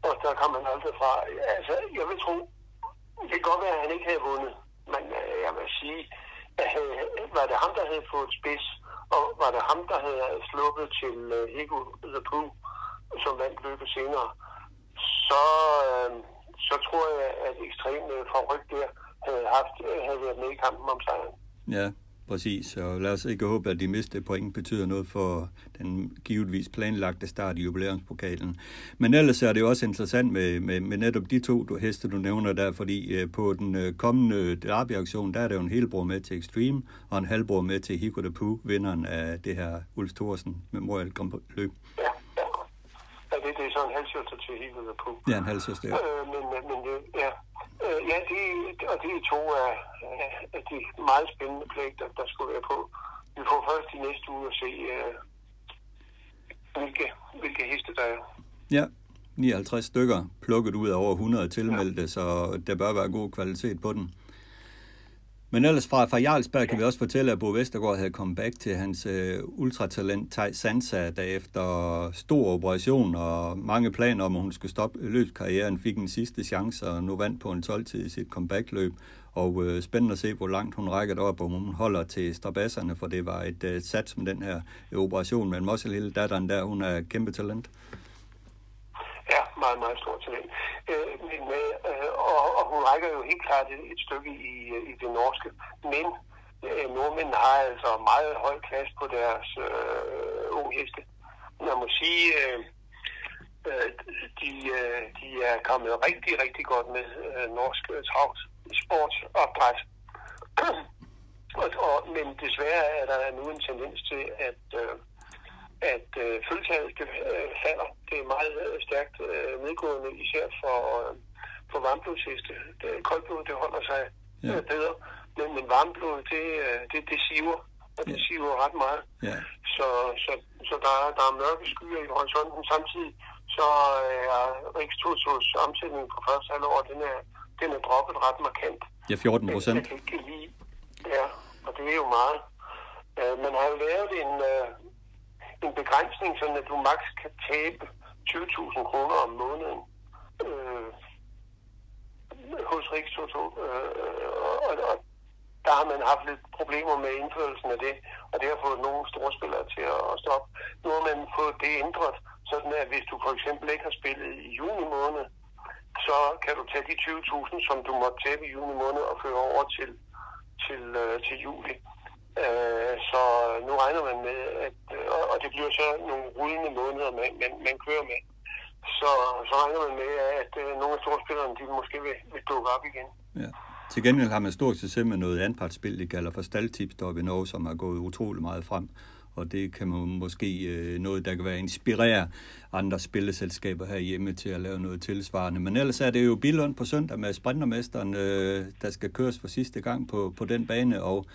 og der kom man aldrig fra. Altså, jeg vil tro... Det kan godt være, at han ikke havde vundet, men jeg vil sige, at var det ham, der havde fået spids, og var det ham, der havde sluppet til Higo The Pooh, som vandt løbet senere, så, øh, så tror jeg, at ekstreme favorit der havde, haft, havde været med i kampen om sejren. Ja, præcis. Og lad os ikke håbe, at de mistede point betyder noget for den givetvis planlagte start i jubilæumspokalen. Men ellers er det jo også interessant med, med, med netop de to du, heste, du nævner der, fordi på den kommende derby-aktion, der er der jo en helbror med til Extreme, og en halvbror med til Higo the Pooh, vinderen af det her Ulf Thorsen Memorial Grand Prix løb. Ja, ja. ja det, det er så en halvsøster til Higo the Pooh. Ja, en halvsøster. Ja. Øh, men, men, ja. Øh, ja, de, og det er to af, af de meget spændende pligter, der skulle være på. Vi får først i næste uge at se, øh, hvilke, hvilke heste der er. Ja, nioghalvtreds stykker, plukket ud af over hundrede tilmeldte, ja. Så der bør være god kvalitet på den. Men ellers fra, fra Jarlsberg kan vi også fortælle, at Bo Vestergaard havde kommet back til hans øh, ultratalent Thaj Sansa, der efter stor operation og mange planer om, at hun skulle stoppe løbskarrieren, fik en sidste chance og nu vandt på en tolv-tid i sit comeback-løb. Og øh, spændende at se, hvor langt hun rækker derop, og hun holder til strabasserne, for det var et øh, sats med den her øh, operation. Men Mossel, hele datteren der, hun er kæmpe talent. meget, meget stort talent. Øh, men, øh, og, og hun rækker jo helt klart et, et stykke i, i det norske. Men øh, nordmændene har altså meget høj klasse på deres øh, unge heste. Man må sige, øh, øh, de, øh, de er kommet rigtig, rigtig godt med øh, norsk travsportsopdræt. Og, og, men desværre er der nu en tendens til, at, øh, at øh, følgetallet øh, falder. Det er meget stærkt øh, nedgående, især for, øh, for varmblodsheste. Koldblod, det holder sig øh, bedre, men, men varmblod, det, øh, det, det siver, og det siver ret meget. Yeah. Så, så, så der, der er mørke skyer i horisonten. Samtidig så er Riks Totos omsætning på første halvår, den er, den er droppet ret markant. Ja, fjorten procent. Ja, og det er jo meget. Øh, man har jo lavet en, øh, en begrænsning, så at du maks kan tabe tyve tusind kroner om måneden øh, hos Rikstoto. Øh, og, og, og der har man haft lidt problemer med indførelsen af det, og det har fået nogle store spillere til at, at stoppe. Nu har man fået det ændret, sådan at hvis du for eksempel ikke har spillet i juni måned, så kan du tage de tyve tusind, som du måtte tabe i juni måned, og føre over til til, øh, til juli. Øh, så nu regner man med, at, øh, og det bliver så nogle rullende måneder, man, man, man kører med. Så, så regner man med, at øh, nogle af storspillerne, de måske vil, vil dukke op igen. Ja. Til gengæld har man stor succes med noget anpartsspil, det kalder for staldtips deroppe i Norge, som har gået utrolig meget frem. Og det kan man måske øh, noget, der kan være inspirere andre spilleselskaber herhjemme til at lave noget tilsvarende. Men ellers er det jo Billund på søndag med sprintermesteren, øh, der skal køres for sidste gang på, på den bane, og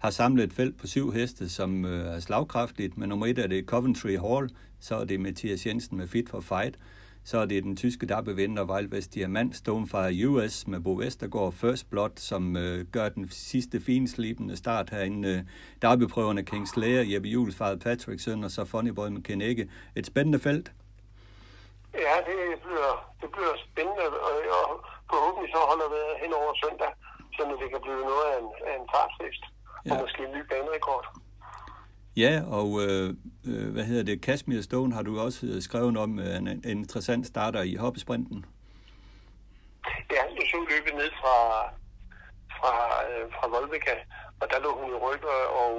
har samlet et felt på syv heste, som øh, er slagkraftigt. Men nummer et er det Coventry Hall, så er det Mathias Jensen med Fit for Fight, så er det den tyske derbevinder Wild West Diamant, Stonefire U S med Bo Vestergaard, First Blood, som øh, gør den sidste finslibende start herinde. Øh, derbeprøverne King Slayer, Jeppe Juhl, Fred Patrickson og så Funnyboy med Kenegge. Et spændende felt. Ja, det bliver, det bliver spændende, og, og forhåbentlig så holder vi hen over søndag, så det kan blive noget af en, af en fartfest, ja. Og måske en ny banerekord. Ja, og øh, hvad hedder det, Kashmir Stone har du også skrevet om, en, en interessant starter i hoppesprinten. Ja, du så løbet ned fra, fra, fra Volvica, og der lå hun i ryg, og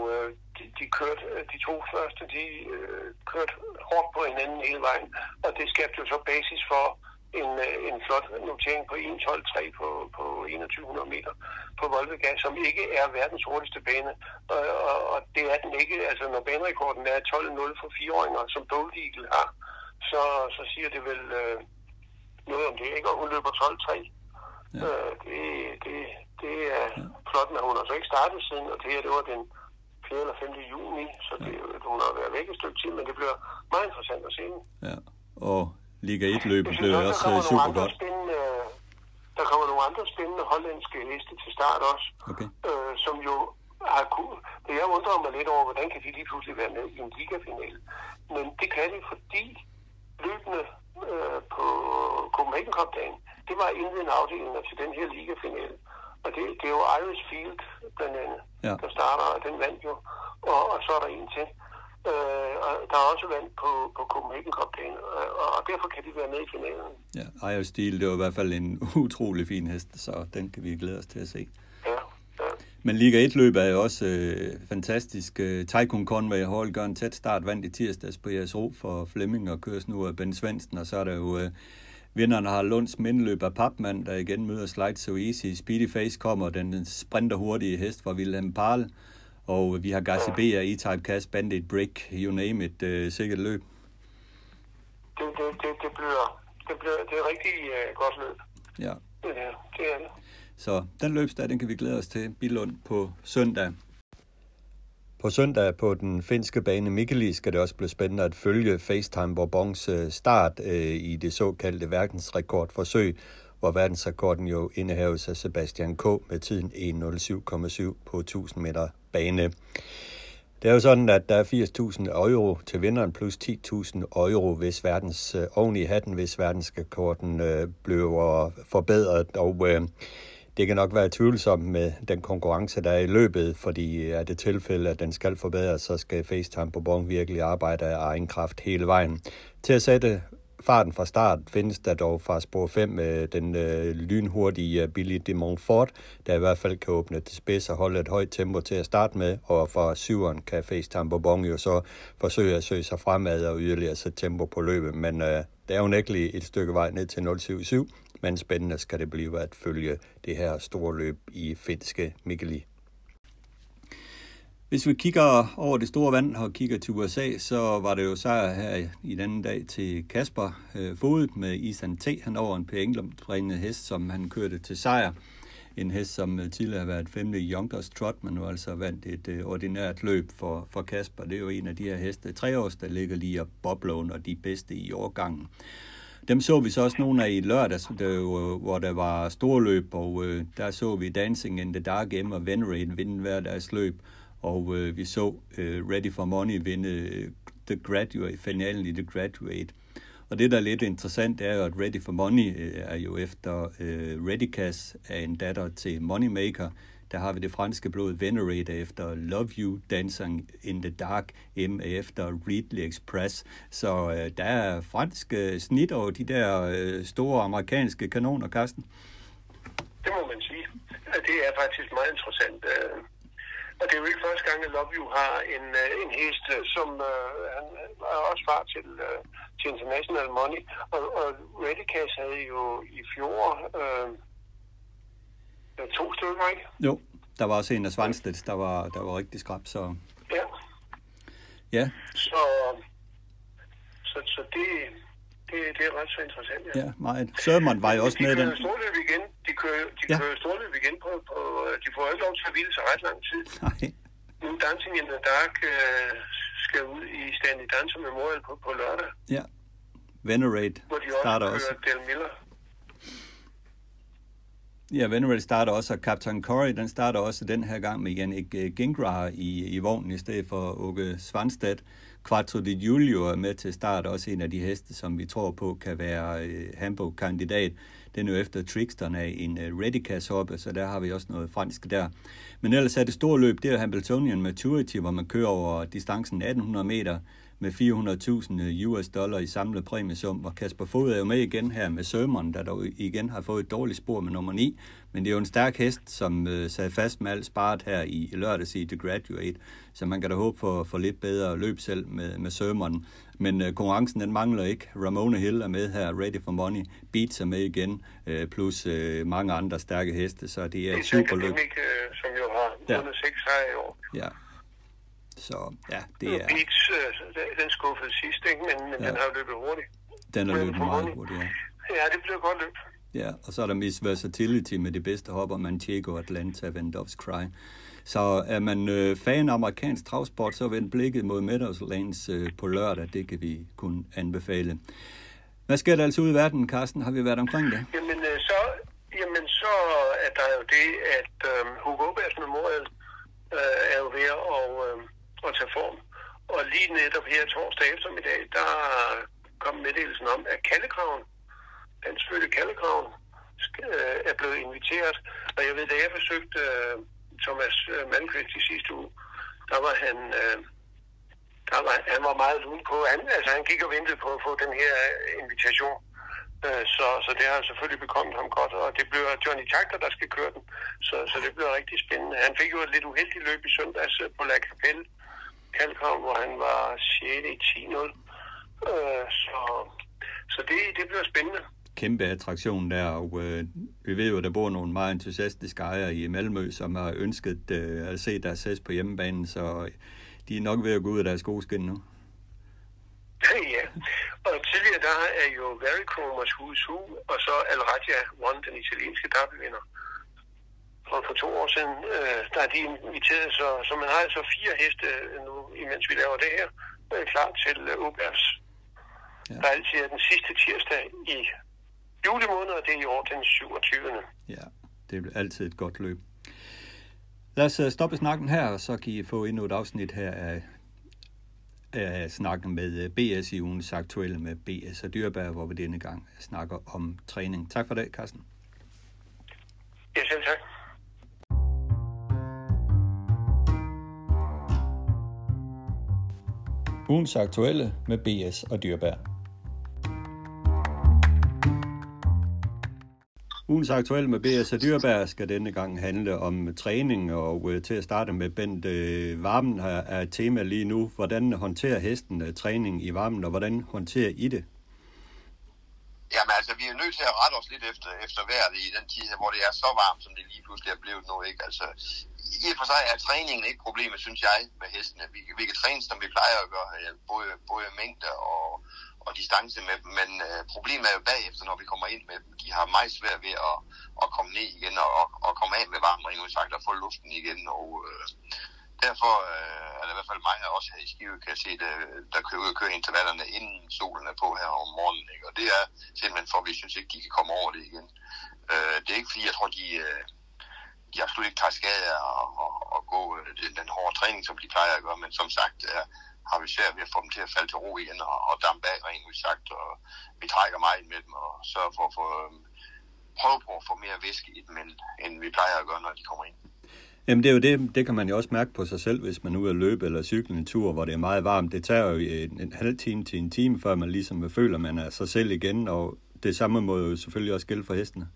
de, de kørte, de to første, de øh, kørte hårdt på hinanden hele vejen, og det skabte jo så basis for en, en flot notering på en tolv tre på, på enogtyve hundrede meter på Volvica, som ikke er verdens hurtigste bane. Og, og, og det er den ikke. Altså, når banerekorden er tolv nul for fireåringer, som Bold Eagle har, så, så siger det vel øh, noget om det, ikke? Og hun løber tolv tre. Ja. Øh, det, det, det er flot, men hun har så ikke startet siden, og det her, det var den fjerde eller femte juni, så det, ja. Hun har været væk et stykke tid, men det bliver meget interessant at se. Ja, og Liga et-løbet blev også, også der super godt. Der kommer nogle andre spændende hollandske heste til start også, okay. øh, som jo har kunnet. Jeg undrer mig lidt over, hvordan kan de lige pludselig være med i en ligafinale. Men det kan de, fordi løbende øh, på Copenhagen Cup-dagen, det var indledende afdelinger til den her ligafinale. Og det, det er jo Irish Field, blandt andet, ja. Der starter, og den vandt jo. Og, og så er der en til. Øh, der er også vand på, på Copenhagen Cup-dagen, og, og derfor kan de være med i finalen. Ja, Irish Steel, det var i hvert fald en utrolig fin hest, så den kan vi glæde os til at se. Ja, ja. Men Liga et-løb er jo også øh, fantastisk. Tycoon Conway Hall gør en tæt start, vandt i tirsdags på J S O for Flemming, og køres nu af Ben Svendsen, og så er der jo øh, vinderne har Lunds Mindeløb af Papmand, der igen møder Slide So Easy. Speedy Face kommer, den sprinter hurtige hest fra Wilhelm Parl. Og vi har Garcibea, E-Type Cash, Bandit, Brick, you name it, øh, sikkert løb. Det, det, det, det, bliver, det bliver det er rigtig øh, godt løb. Ja. Det, det er det. Så den løbsdag, den kan vi glæde os til. Billund på søndag. På søndag på den finske bane Mikkeli skal det også blive spændende at følge FaceTime Bourbons start øh, i det såkaldte verdensrekordforsøg, hvor verdensrekorden jo indehaves af Sebastian K. med tiden en nul syv komma syv på tusind meter bane. Det er jo sådan, at der er firs tusind euro til vinderen plus ti tusind euro, hvis verdens øh, oven i hatten, hvis verdensrekorden øh, bliver forbedret. Og øh, det kan nok være tvivlsomt med den konkurrence, der er i løbet, fordi er det tilfælde, at den skal forbedres, så skal FaceTime Bourbon virkelig arbejde af egen kraft hele vejen. Til at sætte farten fra start findes der dog fra spor fem, den øh, lynhurtige Billy de Montfort, der i hvert fald kan åbne til spids og holde et højt tempo til at starte med, og fra syveren kan FaceTime Bourbon jo så forsøge at søge sig fremad og yderligere sætte tempo på løbet, men øh, der er jo nægteligt et stykke vej ned til nul syv syv, men spændende skal det blive at følge det her store løb i finske Mikkeli. Hvis vi kigger over det store vand og kigger til U S A, så var det jo sejr her i den dag til Kasper øh, Fodet med Isan T. Han over en Per Englund-trænet hest, som han kørte til sejr. En hest, som tidligere har været femte i Yonkers Trot, men nu altså vandt et øh, ordinært løb for, for Kasper. Det er jo en af de her heste, treårs, der ligger lige op bobloven og de bedste i årgangen. Dem så vi så også nogle af i lørdags, der, hvor der var storløb, og øh, der så vi Dancing in the Dark Emma og Venerate vinde hver deres løb. Og øh, vi så øh, Ready for Money vinde øh, The Graduate, finalen i The Graduate. Og det, der er lidt interessant, er jo, at Ready for Money øh, er jo efter øh, Ready Cash af en datter til Moneymaker. Der har vi det franske blod Venerate efter Love You, Dancing in the Dark, M efter Ridley Express. Så øh, der er fransk øh, snit over de der øh, store amerikanske kanoner, Carsten. Det må man sige. Det er faktisk meget interessant. Øh... Og det er jo ikke første gang, at Love You har en, en hest, som øh, han er også far til, øh, til International Money. Og, og Redicas havde jo i fjor øh, to stykker, ikke? Jo, der var også en af Svanstedts, der var, der var rigtig skrab, så... Ja. Ja. Så, så, så det, det, det er ret så interessant, ja. Ja, meget. Sørman var jo også de med den... De kører storløb igen. De kører, de ja. kører storløb igen på... på de får ikke lov til at hvile sig ret lang tid. Nej. Nu Dancing in the Dark øh, skal ud i Stanley Dancer Memorial på, på lørdag. Ja. Venerate starter også. Hvor de Delvin Miller. Ja, Venerate starter også, og Captain Corey, den starter også den her gang med Jannik Gingrah i, i vognen i stedet for Åke Svanstedt. Quattro di Giulio er med til start, også en af de heste, som vi tror på kan være øh, Hamburg-kandidat. Den er jo efter tricksterne af en uh, Redicas-hoppe, så der har vi også noget fransk der. Men ellers er det store løb, det er Hamiltonian Maturity, hvor man kører over distancen atten hundrede meter med fire hundrede tusind U S dollar i samlet præmiesum. Og Kasper Fod er jo med igen her med Sømeren, der dog igen har fået et dårligt spor med nummer ni. Men det er jo en stærk hest, som uh, sad fast med alt sparet her i lørdags i The Graduate. Så man kan da håbe for, for lidt bedre løb selv med, med Sømeren. Men øh, konkurrencen, den mangler ikke. Ramona Hill er med her, Ready for Money, Beats er med igen, øh, plus øh, mange andre stærke heste, så det er et superløb. Det er øh, som jo har et hundrede og seks sejre i år. Ja. Så, ja, det er... Beats, øh, den skuffede sidst, ikke? Men, men ja. Den har løbet hurtigt. Den har løbet meget hurtigt, ja. Ja, det blev godt løb. Ja, og så er der Miss Versatility med de bedste hopper, Manchego, Atlanta, Vendorf's Cry. Så er man øh, fan af amerikansk travsport, så vend blikket mod Meadowlands øh, på lørdag. Det kan vi kun anbefale. Hvad sker der altså ude i verden, Carsten? Har vi været omkring det? Jamen, øh, så, jamen så er der jo det, at øh, Hugo Åbergs Memorial øh, er jo ved at, øh, at tage form. Og lige netop her torsdag eftermiddag, der kom meddelelsen om, at Kallekraven, den fødte Kallekraven, øh, er blevet inviteret. Og jeg ved, da jeg forsøgte... Øh, Thomas Malmqvist i sidste uge, der var han, øh, der var, han var meget lun på. Han, altså, han gik og ventede på at få den her invitation. Øh, så, så det har selvfølgelig bekommet ham godt, og det bliver Johnny Takter, der skal køre den. Så, så det bliver rigtig spændende. Han fik jo et lidt uheldigt løb i søndags på La Capelle, Kalkhavn, hvor han var sjette i ti nul. Øh, så så det, det bliver spændende. Kæmpe attraktion der, og øh, vi ved jo, at der bor nogle meget entusiastiske ejere i Malmø, som har ønsket øh, at se deres hest på hjemmebanen, så de er nok ved at gå ud af deres skoskin nu. Ja, og tidligere der er jo Vericromers Who's Who, og så Al Raggia One, den italienske dobbeltvinder. Og for to år siden, øh, der er de inviteret, så, så man har altså fire heste nu, imens vi laver det her, øh, klar til øh, Åbergs. Ja. Der er altid den sidste tirsdag i julemåned, og det er i år den syvogtyvende Ja, det er altid et godt løb. Lad os stoppe snakken her, og så kan I få endnu et afsnit her af, af snakken med B S i ugens aktuelle med B S og Dyrberg, hvor vi denne gang snakker om træning. Tak for det, Carsten. Ja, selv tak. Ugens aktuelle med B S og Dyrberg. Ugens aktuelle med B S og Dyrberg skal denne gang handle om træning, og til at starte med, Bent, varmen er et tema lige nu. Hvordan håndterer hesten træning i varmen, og hvordan håndterer I det? Jamen altså, vi er nødt til at rette os lidt efter, efter vejret i den tid, hvor det er så varmt, som det lige pludselig er blevet nu, ikke? Altså, i og for sig er træningen ikke problemet, synes jeg, med hestene. Vi, vi kan træne, som vi plejer at gøre, både, både mængde og, og distance med dem, men øh, problemet er jo bagefter, når vi kommer ind med dem. De har meget svært ved at, at komme ned igen og, og, og komme af med varmen, rent udsagt, og få luften igen, og... Øh, Derfor øh, er det i hvert fald mange af os her i Skive, kan se, det, der kører ud og kører intervallerne, inden solen er på her om morgenen. Ikke? Og det er simpelthen for, at vi synes ikke, de kan komme over det igen. Øh, det er ikke fordi, jeg tror, de, de absolut ikke tager skade og, og, og gå den, den hårde træning, som de plejer at gøre. Men som sagt, er, har vi svært ved at få dem til at falde til ro igen og, og dampe af, rent udsagt. Og vi trækker meget med dem og sørger for at få, prøve på at få mere væske i dem, end, end vi plejer at gøre, når de kommer ind. Jamen det er jo det, det kan man jo også mærke på sig selv, hvis man er ude at løbe eller cykle en tur, hvor det er meget varmt. Det tager jo en, en halv time til en time, før man ligesom føler, man er sig selv igen, og det samme må jo selvfølgelig også gælde for hestene.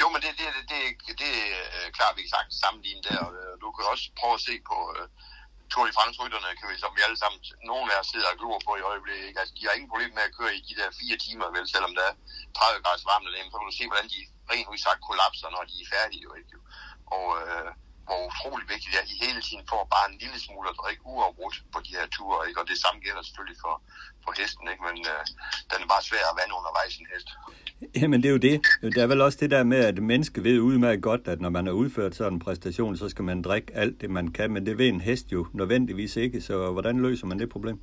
Jo, men det, det, det, det er klart, vi kan sagtens sammenligne der, og du kan også prøve at se på uh, Tour de France-rytterne, kan vi, som vi alle sammen, nogle af os sidder og glor på i øjeblikket. Altså, de har ingen problem med at køre i de der fire timer, vel, selvom der er tredive grader varmt derhjemme, så kan du se, hvordan de rent udsagt kollapser, når de er færdige, jo ikke? Og øh, hvor utroligt vigtigt det er, at de hele tiden får bare en lille smule at drikke uafbrudt på de her ture, ikke? Og det samme gælder selvfølgelig for, for hesten, ikke? Men øh, den er bare svær at vande undervejs, en hest. Jamen det er jo det. Der er vel også det der med, at mennesker ved udmærket godt, at når man har udført sådan en præstation, så skal man drikke alt det, man kan, men det ved en hest jo nødvendigvis ikke, så hvordan løser man det problem?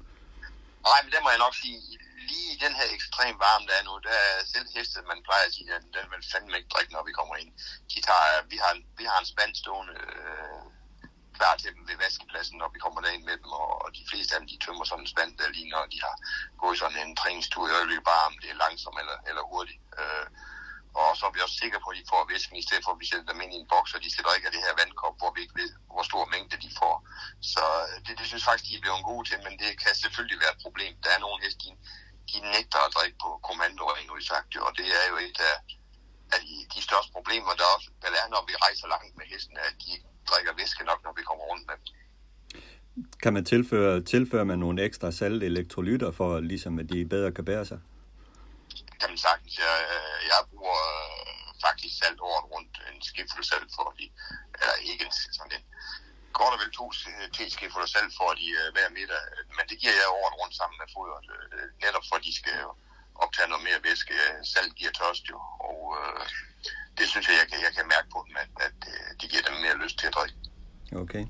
Nej, men det må jeg nok sige. Lige i den her ekstrem varme, der er nu, der er selv heste, man plejer at sige, at den vil fandme ikke drikke, når vi kommer ind. De tager, vi, har, vi har en spand stående øh, klar til dem ved vaskepladsen, når vi kommer derind med dem, og, og de fleste af dem, de tømmer sådan en spand, der lige når de har gået sådan en træningstur i øjeblikket, bare om det er langsomt eller, eller hurtigt. Øh, og så er vi også sikre på, at de får væsken, i stedet for at vi sætter dem ind i en boks, og de sætter ikke af det her vandkop, hvor vi ikke ved, hvor stor mængde de får. Så det, det synes faktisk, de er blevet gode til, men det kan selvfølgelig være et problem. Der er nogle heste, de nægter at drikke på kommando, rent udsagt, og det er jo et af, af de, de største problemer, der også er, når vi rejser langt med hesten, at de drikker væske nok, når vi kommer rundt med dem. Kan man tilføre, tilføre man nogle ekstra salte elektrolytter, for ligesom at de bedre kan bære sig? Det kan man sagtens. Jeg, jeg bruger faktisk salt året rundt, en skifuld salt for de, eller ikke en sådan en. Godt og vel to teskefulder salt for de uh, hver middag, men det giver jeg året rundt sammen med fodret, uh, netop for de skal optage noget mere væske. Salt giver tørst jo, og uh, det synes jeg, jeg kan, jeg kan mærke på dem, at, at uh, det giver dem mere lyst til at drikke. Okay.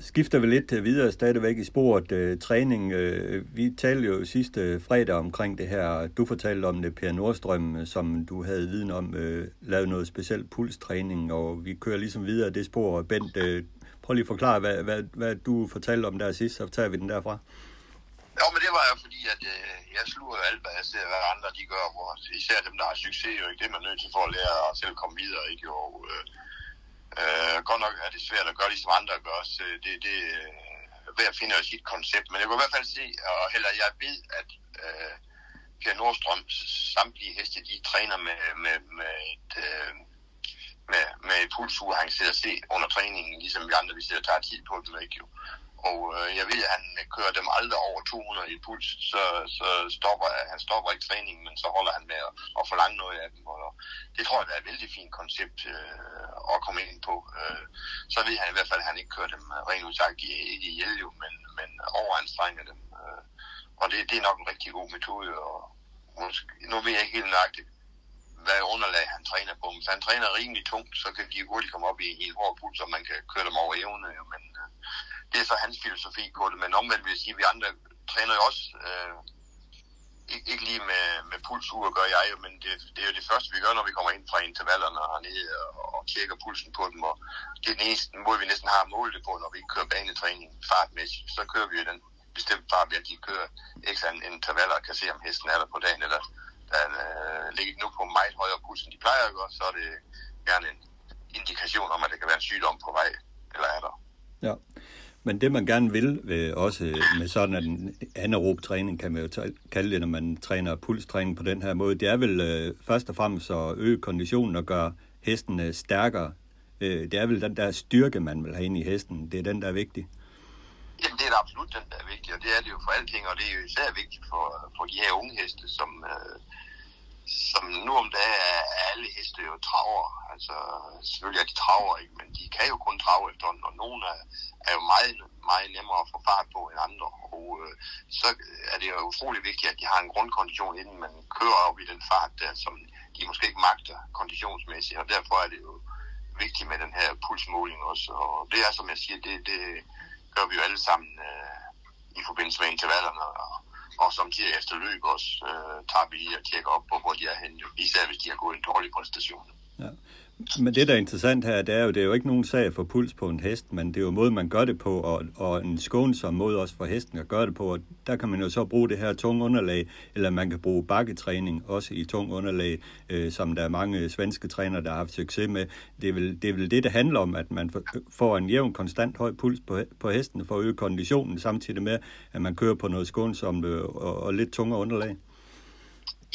Skifter vi lidt videre stadigvæk i sporet uh, træning. Uh, vi talte jo sidste fredag omkring det her. Du fortalte om det, Per Nordstrøm, som du havde viden om, uh, lavede noget specielt pulstræning, og vi kører ligesom videre det spor. Bent, uh, prøv lige at forklare, hvad, hvad, hvad du fortalte om der sidst, så tager vi den derfra. Jo, men det var jo fordi, at øh, jeg sluger alt, hvad jeg ser, hvad andre de gør. Hvor, især dem, der har succes, jo ikke det, man er nødt til for at lære at selv komme videre, ikke jo. Øh, Uh, godt nok er det svært at gøre ligesom andre gør, så det, det er ved at finde os sit koncept, men jeg kan i hvert fald se, og heller jeg ved, at uh, Per Nordstrøms samtlige heste, de træner med, med, med et, uh, med, med et pulsur, han sidder og se under træningen, ligesom vi andre, vi sidder og tager tid på dem, ikke jo. Og uh, jeg ved, at han kører dem aldrig over to hundrede i puls, så, så stopper han stopper ikke træningen, men så holder han med at, at forlange noget af dem. Og det tror jeg, der er et vældig fint koncept uh, at komme ind på. Uh, så ved han i hvert fald, at han ikke kører dem rent udsagt ikke ihjel, jo, men, men overanstrenger dem. Uh, og det, det er nok en rigtig god metode. Og måske, nu ved jeg ikke helt nøjagtigt, hvad underlag han træner på. Hvis han træner rimelig tungt, så kan de hurtigt komme op i en hård puls, og man kan køre dem over evne, jo, men uh, det er så hans filosofi på det, men omvendt vil jeg sige, at vi andre træner jo også, øh, ikke, ikke lige med, med pulsure gør jeg jo, men det, det er jo det første, vi gør, når vi kommer ind fra intervallerne hernede og, og tjekker pulsen på dem, og det er den eneste måde, vi næsten har målt det på, når vi ikke kører banetræning fartmæssigt, så kører vi jo den bestemt fart ved, at de kører ekstra intervaller og kan se, om hesten er der på dagen, eller der øh, ligger nu på meget højere puls, end de plejer at gøre, så er det gerne en indikation om, at der kan være en sygdom på vej, eller er der. Ja. Men det, man gerne vil, også med sådan en anaerob træning, kan man jo kalde det, når man træner pulstræning på den her måde, det er vel øh, først og fremmest at øge konditionen og gøre hesten stærkere. Øh, det er vel den der styrke, man vil have ind i hesten. Det er den, der er vigtig. Jamen, det er absolut den, der er vigtig, og det er det jo for alting, og det er jo især vigtigt for, for de her unge heste, som... Øh, som nu om dagen er alle heste jo traver. Altså, selvfølgelig er de traver, ikke? Men de kan jo kun trave efterhånden, og nogle er, er jo meget, meget nemmere at få fart på end andre. Og øh, så er det jo utrolig vigtigt, at de har en grundkondition, inden man kører op i den fart der, som de måske ikke magter konditionsmæssigt, og derfor er det jo vigtigt med den her pulsmåling også. Og det er, som jeg siger, det, det gør vi jo alle sammen øh, i forbindelse med intervallerne, og Og som de efter løb også øh, tager vi lige og tjekker op på, hvor de er henne, især hvis de har gået en dårlig præstation. Ja. Men det, der er interessant her, det er jo, det er jo ikke nogen sag for puls på en hest, men det er jo måde, man gør det på, og, og en skånsom måde også for hesten at gøre det på. Og der kan man jo så bruge det her tunge underlag, eller man kan bruge bakketræning også i tung underlag, øh, som der er mange svenske trænere, der har haft succes med. Det er vel det, er vel det der handler om, at man får en jævn, konstant høj puls på, på hesten for at øge konditionen, samtidig med, at man kører på noget skånsomt og, og lidt tungere underlag.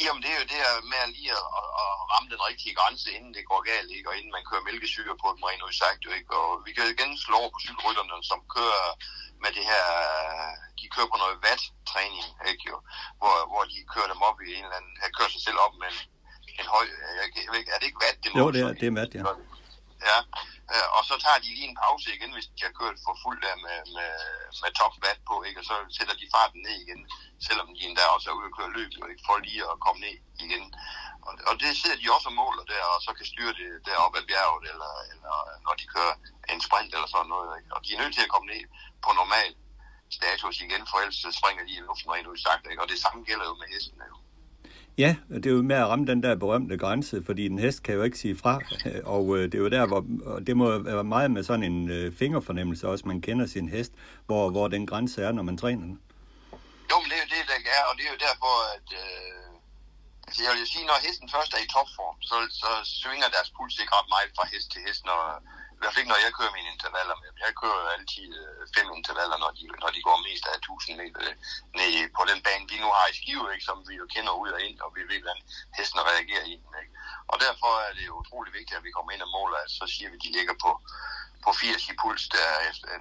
Jamen, det er jo det her med at lige at, at ramme den rigtige grænse, inden det går galt, ikke? Og inden man kører mælkesyre på dem rent udsagt, ikke? Og vi kan igen slå over på cykelrytterne, som kører med det her, de kører på noget watt-træning, ikke jo? Hvor, hvor de kører dem op i en eller anden, kører sig selv op med en, en høj, jeg, jeg ved ikke, er det ikke watt? Det jo, det er, det er watt, ja. Ja, og så tager de lige en pause igen, hvis de har kørt for fuldt der med, med, med topvat på, ikke? Og så sætter de farten ned igen, selvom de endda også er ude at køre løb, ikke? For lige at komme ned igen. Og, og det sidder de også og måler der, og så kan styre det deroppe af bjerget, eller, eller når de kører en sprint eller sådan noget, ikke? Og de er nødt til at komme ned på normal status igen, for ellers så springer de i luften rent udsagt, ikke? Og det samme gælder jo med hesten, jo. Ja, det er jo med at ramme den der berømte grænse, fordi en hest kan jo ikke sige fra, og det er jo der, hvor det må være meget med sådan en fingerfornemmelse også, man kender sin hest, hvor, hvor den grænse er, når man træner den. Jo, men det er jo det, der er, og det er jo derfor, at øh, altså jeg vil sige, når hesten først er i topform, så, så svinger deres puls ikke ret meget fra hest til hest, når, i hvert fald ikke, når jeg kører mine intervaller med dem. Jeg kører jo altid fem intervaller, når de, når de går mest af tusind meter ned på den bane, vi nu har i Skive, ikke, som vi jo kender ud og ind, og vi ved, hvordan hesten reagerer i den. Ikke? Og derfor er det jo utrolig vigtigt, at vi kommer ind og måler, at så siger vi, at de ligger på, på firs i puls, der,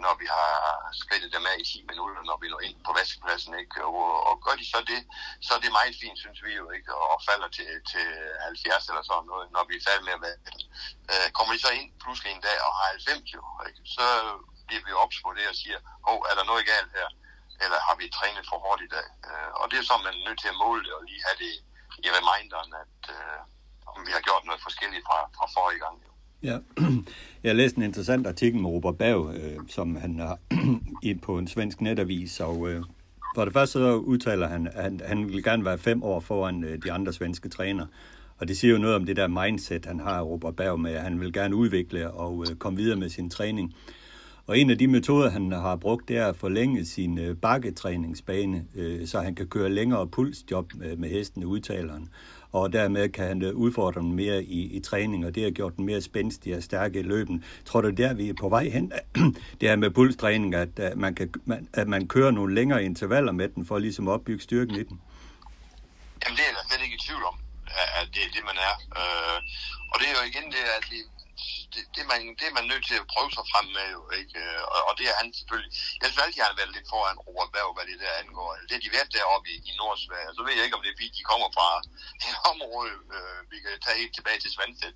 når vi har skridtet dem af i ti minutter, når vi når ind på vaskepladsen. Ikke? Og, og gør de så det, så er det meget fint, synes vi jo, ikke, og falder til, til halvfjerds eller sådan noget, når vi er færdige med at være. Kommer de så ind pludselig en dag og har halvfems, jo, ikke? Så bliver vi ops på det og siger, åh, oh, er der noget galt her? Eller har vi trænet for hårdt i dag? Og det er så, man er nødt til at måle det og lige have det i reminderen, at øh, om vi har gjort noget forskelligt fra, fra forrige gang. Jo. Ja, jeg læste en interessant artikel med Robert Berg, øh, som han har på en svensk netavis, og øh, for det første så udtaler han, at han, han vil gerne være fem år foran øh, de andre svenske trænere. Og det siger jo noget om det der mindset, han har, Robert Berg, med, at han vil gerne udvikle og øh, komme videre med sin træning. Og en af de metoder, han har brugt, det er at forlænge sin øh, bakketræningsbane, øh, så han kan køre længere pulsjob øh, med hesten, udtaleren. Og dermed kan han øh, udfordre dem mere i, i træning, og det har gjort dem mere spændstige og stærke i løben. Tror du, der vi er på vej hen? Det her med pulstræning, at, at, man kan, man, at man kører nogle længere intervaller med den, for ligesom at opbygge styrken i den? Jamen, det er der slet ikke i tvivl om. At det er det, man er. Øh, og det er jo igen det, at det, det, det, man, det er man nødt til at prøve sig frem med, jo, ikke? Og, og det er han selvfølgelig. Jeg synes altid, at han har været lidt foran Robert Berg, hvad det der angår. Det er de været deroppe i, i Nordsverige. Så ved jeg ikke, om det er fordi, de kommer fra et område, øh, vi kan tage helt tilbage til Svanstedt,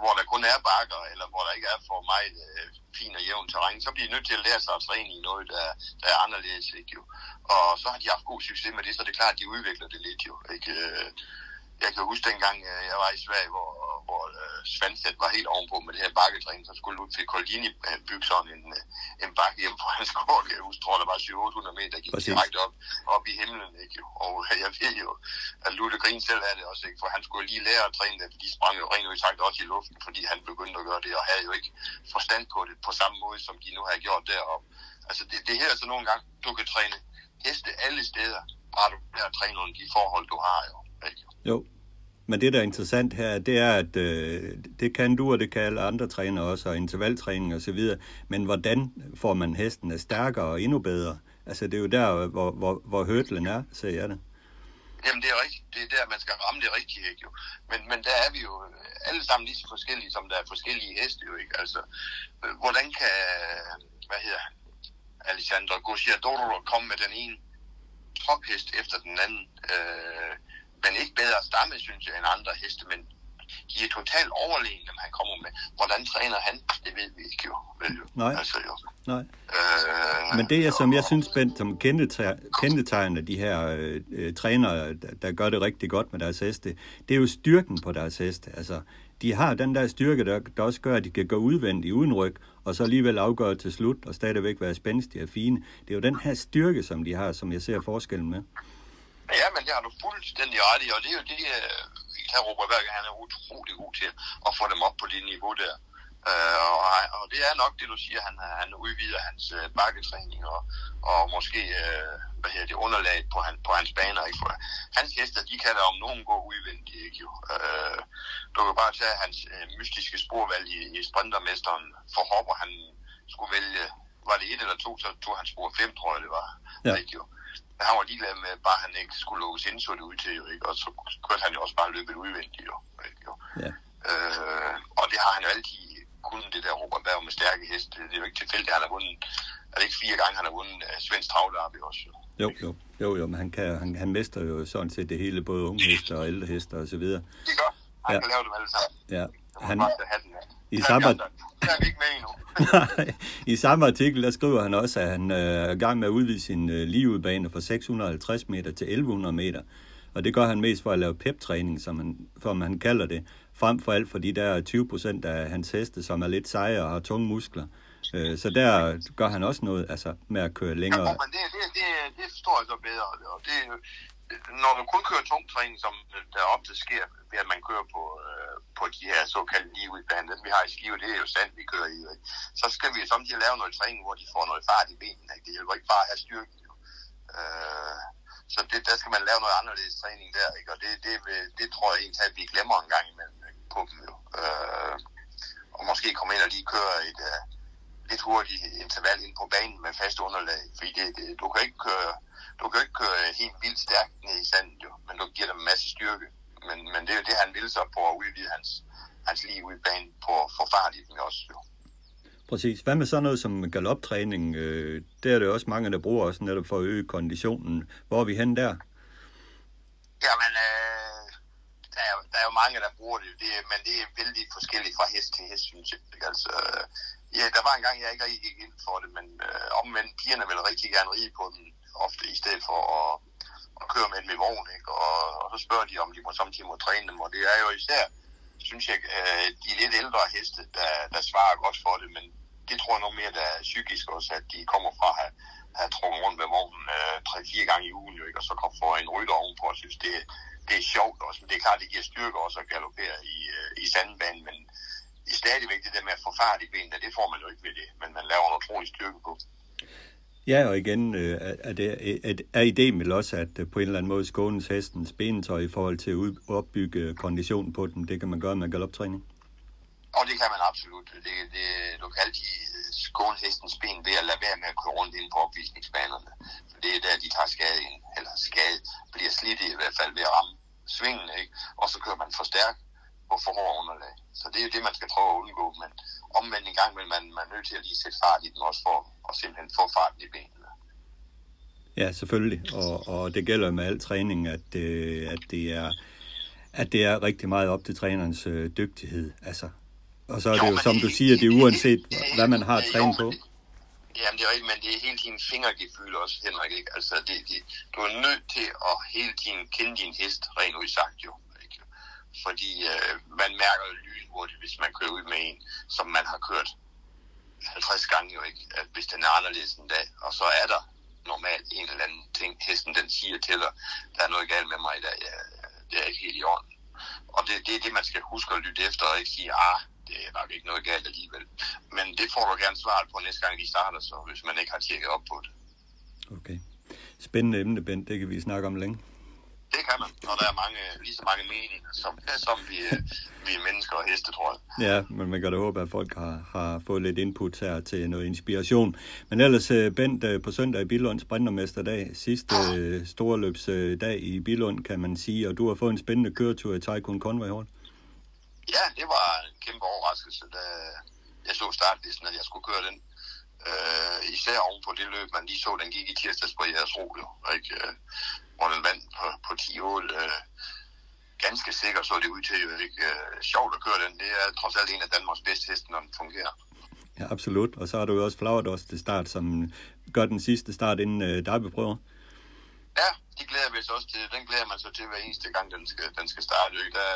hvor der kun er bakker, eller hvor der ikke er for meget øh, fin og jævn terræn, så bliver de nødt til at lære sig at træne i noget, der, der er anderledes, ikke jo? Og så har de haft god succes med det, så det er klart, at de udvikler det lidt, jo, ikke? Jeg kan huske dengang, jeg var i Sverige, hvor, hvor Svanstedt var helt ovenpå med det her bakketræning, så skulle Ludvig Koldini bygge sådan en, en bakke hjemme fra hans gård. Jeg tror, der var syv hundrede til otte hundrede meter, der gik direkte op, op i himlen. Ikke? Og jeg ved jo, at Ludvig Green selv havde det også, ikke? For han skulle lige lære at træne det, de sprang jo rent udsagt også i luften, fordi han begyndte at gøre det, og havde jo ikke forstand på det på samme måde, som de nu har gjort deroppe. Altså det, det her er så nogle gange, du kan træne heste alle steder, bare du lærer at træne under de forhold, du har jo. Ikke? Jo. Men det, der er interessant her, det er, at øh, det kan du, og det kan alle andre trænere også, og intervaltræning osv., men hvordan får man hestene stærkere og endnu bedre? Altså, det er jo der, hvor, hvor, hvor hurdlen er, siger jeg det. Jamen, det er rigtigt. Det er der, man skal ramme det rigtige, ikke jo? Men, men der er vi jo alle sammen lige så forskellige, som der er forskellige heste, jo, ikke? Altså, øh, hvordan kan, hvad hedder han, Alessandro Gocciadoro komme med den ene tophest efter den anden, øh, men ikke bedre stamme, synes jeg, end andre heste, men de er totalt overlegne, dem han kommer med. Hvordan træner han? Det ved vi ikke jo. jo. Nej. Altså, jo. Nej. Øh, men det, er, som jeg synes, Bent, som kendetegner de her øh, trænere, der gør det rigtig godt med deres heste, det er jo styrken på deres heste. Altså, de har den der styrke, der, der også gør, at de kan gå udvendigt uden ryg, og så alligevel afgøre til slut, og stadigvæk være spændstige og fine. Det er jo den her styrke, som de har, som jeg ser forskellen med. Ja, men det har du fuldstændig ret i, og det er jo det, her Robert Berger, han er utrolig god til at få dem op på det niveau der. Øh, og, og det er nok det, du siger, han, han udvider hans øh, bakketræning og, og måske øh, hvad hedder det, underlaget på, han, på hans baner. Ikke? For hans hester, de kan da om nogen gå udvendigt, ikke jo. Øh, du kan bare tage hans øh, mystiske sporvalg i, i sprintermesteren for hopper, han skulle vælge, var det et eller to, så tog han spor fem, tror jeg det var. Ja. Ikke jo. Han var ligeglad med, at bare han ikke skulle lukkes ind, så det ud til, jo, ikke? Og så kørte han jo også bare løbet udvendigt, jo, ikke? Jo. Ja. Øh, og det har han jo altid kunnet, det der Robert Berg med stærke heste. Det er jo ikke tilfældigt, han har vundet, er det ikke fire gange, han har vundet uh, Svensk Travderby også, jo. Jo, jo, jo, jo, men han, kan, han, han mester jo sådan set det hele, både unge hester og ældre hester og så videre. Det gør han, ja. Kan lave dem alle sammen. Ja. Han... I samme, I samme artikel, der skriver han også, at han øh, er i gang med at udvide sin øh, livudbane fra seks hundrede og halvtreds meter til elleve hundrede meter. Og det gør han mest for at lave pep-træning, som han, som han kalder det. Frem for alt for de der tyve procent af hans heste, som er lidt seje og har tunge muskler. Øh, så der gør han også noget altså, med at køre længere. Ja, men det, det, det, det forstår jeg så bedre. Det, når du kun kører tung træning, som der ofte sker, ved at man kører på... Øh, på de her såkaldte livudbane, dem vi har i Skive, det er jo sandt, vi kører i. Ikke? Så skal vi samtidig lave noget træning, hvor de får noget fart i benene. Ikke? Det hjælper ikke bare at have styrken. Øh, så det, der skal man lave noget anderledes træning der, ikke? Og det, det, det tror jeg egentlig, at vi glemmer en gang imellem, ikke? På dem jo. Øh, og måske komme ind og lige køre et uh, lidt hurtigt interval ind på banen med fast underlag, fordi det, det, du kan ikke køre, du kan ikke køre helt vildt stærkt ned i sandet jo, men du giver dem en masse styrke. Men, men det er jo det, han ville så på at udvide hans, hans liv i banen på at få fart i den også. Jo. Præcis. Hvad med sådan noget som galoptræning? Øh, der er det også mange, der bruger også netop for at øge konditionen. Hvor er vi henne der? Jamen, øh, der, er, der er jo mange, der bruger det, det men det er vældig forskelligt fra hest til hest, synes jeg. Altså, øh, ja, der var engang, jeg ikke rigtig gik ind for det, men øh, omvendt pigerne vil rigtig gerne ride på den ofte, i stedet for at og kører med dem i vogn, ikke? Og, og så spørger de, om de må samtidig må træne dem, og det er jo især, synes jeg, de lidt ældre heste, der, der svarer godt for det, men det tror jeg nok mere, der er psykisk også, at de kommer fra at have, have trukket rundt med vognen tre-fire øh, gange i ugen, jo, ikke? Og så kommer for en rytter ovenpå, og synes, det, det er sjovt også, men det er klart, det giver styrke også at galopere i, øh, i sandbanen, men det er stadigvæk det der med at få fart i benene, det får man jo ikke ved det, men man laver en utrolig styrke på. Ja, og igen øh, er, det, er, er ideen vel også, at øh, på en eller anden måde Skånes hestens benetøj i forhold til at ud, opbygge konditionen på dem, det kan man gøre med galoptræning? Og det kan man absolut. Det, det, du kan altid Skånes hestens ben ved at lade være med at køre rundt inde på opvisningsbanerne. For det er der, de tager skade ind, eller skade bliver slidt i, i hvert fald ved at ramme svingen, ikke? Og så kører man for stærkt på for hård underlag. Så det er jo det, man skal prøve at undgå, men omvendt en gang, men man, man er nødt til at lige sætte fart i den også for og simpelthen få farten i benene. Ja, selvfølgelig. Og, og det gælder med al træning, at, øh, at, det er, at det er rigtig meget op til trænerens øh, dygtighed. Altså. Og så er jo, det jo, som det, du siger, det er uanset, det, det, hvad man har at træne på. Jamen, det er rigtigt, men det er hele tiden fingergefyld også, Henrik. Ikke? Altså, det, det, du er nødt til at hele tiden kende din hest, rent udsagt jo. Fordi øh, man mærker jo lynhurtigt, hvis man kører ud med en, som man har kørt halvtreds gange jo ikke, at hvis den er anderledes en dag, og så er der normalt en eller anden ting, hesten den siger til dig, der er noget galt med mig i dag, ja, det er ikke helt i orden. Og det, det er det, man skal huske at lytte efter, og ikke sige, ah, det er nok ikke noget galt alligevel. Men det får du gerne svaret på næste gang, de starter, så hvis man ikke har tjekket op på det. Okay. Spændende emne, Bent, det kan vi snakke om længe. Det kan kan man, og der er mange, lige så mange meninger, som, som vi, vi mennesker og heste, tror jeg. Ja, men man kan da håbe, at folk har, har fået lidt input her til noget inspiration. Men ellers, Bent, på søndag i Billund, sprintermesterdag, sidste ja. storeløbsdag i Billund, kan man sige, og du har fået en spændende køretur i Tycoon Conway Hall. Ja, det var en kæmpe overraskelse, da jeg så startlisten, at jeg skulle køre den. Øh, især oven på det løb, man lige så, den gik i tirsdags på jeres ro, ikke? Hvor den vandt på, på ti ål. Øh, ganske sikkert så det ud til, ikke? Øh, sjovt at køre den. Det er trods alt en af Danmarks bedste heste, når den fungerer. Ja, absolut. Og så har du jo også Flauerdos til start, som gør den sidste start inden øh, derbyprøver. Ja, de glæder vi også til. Den glæder man så til hver eneste gang, den skal, den skal starte, ikke? Der,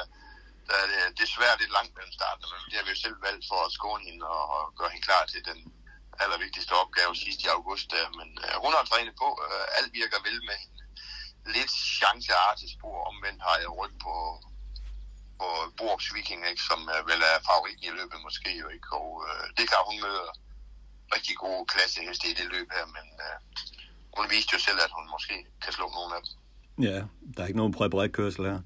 der er det, desværre lidt langt mellem starten. Det har vi jo selv valgt for at skåne hende og, og gøre hende klar til den allervigtigste opgave sidst i august, men øh, hun har trænet på. Øh, alt virker vel med hende. Lidt chanceartet spor. Omvendt har jeg rødt på, på Borups Viking, ikke, som øh, vel er favorit i løbet måske, jo, ikke? Og øh, det kan hun møde rigtig gode klasseheste i det løb her, men øh, hun viste jo selv, at hun måske kan slå nogen af dem. Ja, der er ikke nogen præparat-kørsel her.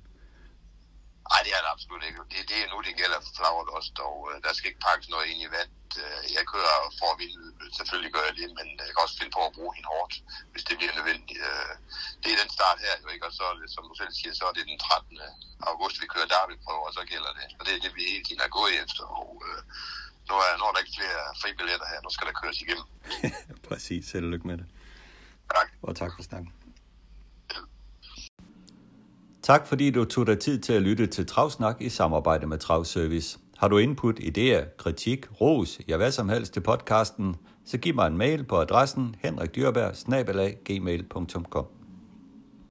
Nej, det er det absolut ikke. Det, det er nu, det gælder for Flauerdost, og øh, der skal ikke pakkes noget ind i vand. Øh, jeg kører for at vinde, selvfølgelig gør jeg det, men jeg kan også finde på at bruge hende hårdt, hvis det bliver nødvendigt. Øh, det er den start her, jo, ikke? Og så, som du selv siger, så er det den trettende august, vi kører derbyprøver, og så gælder det. Og det er det, vi hele tiden er gået efter, og øh, nu, er, nu er der ikke flere fribilletter her, nu skal der køres igennem. Præcis, held og lykke med det. Tak. Og tak for snakken. Tak fordi du tog dig tid til at lytte til Travsnak i samarbejde med Travservice. Har du input, idéer, kritik, ros, ja hvad som helst til podcasten, så giv mig en mail på adressen henrikdyrberg bindestreg gmail punktum com.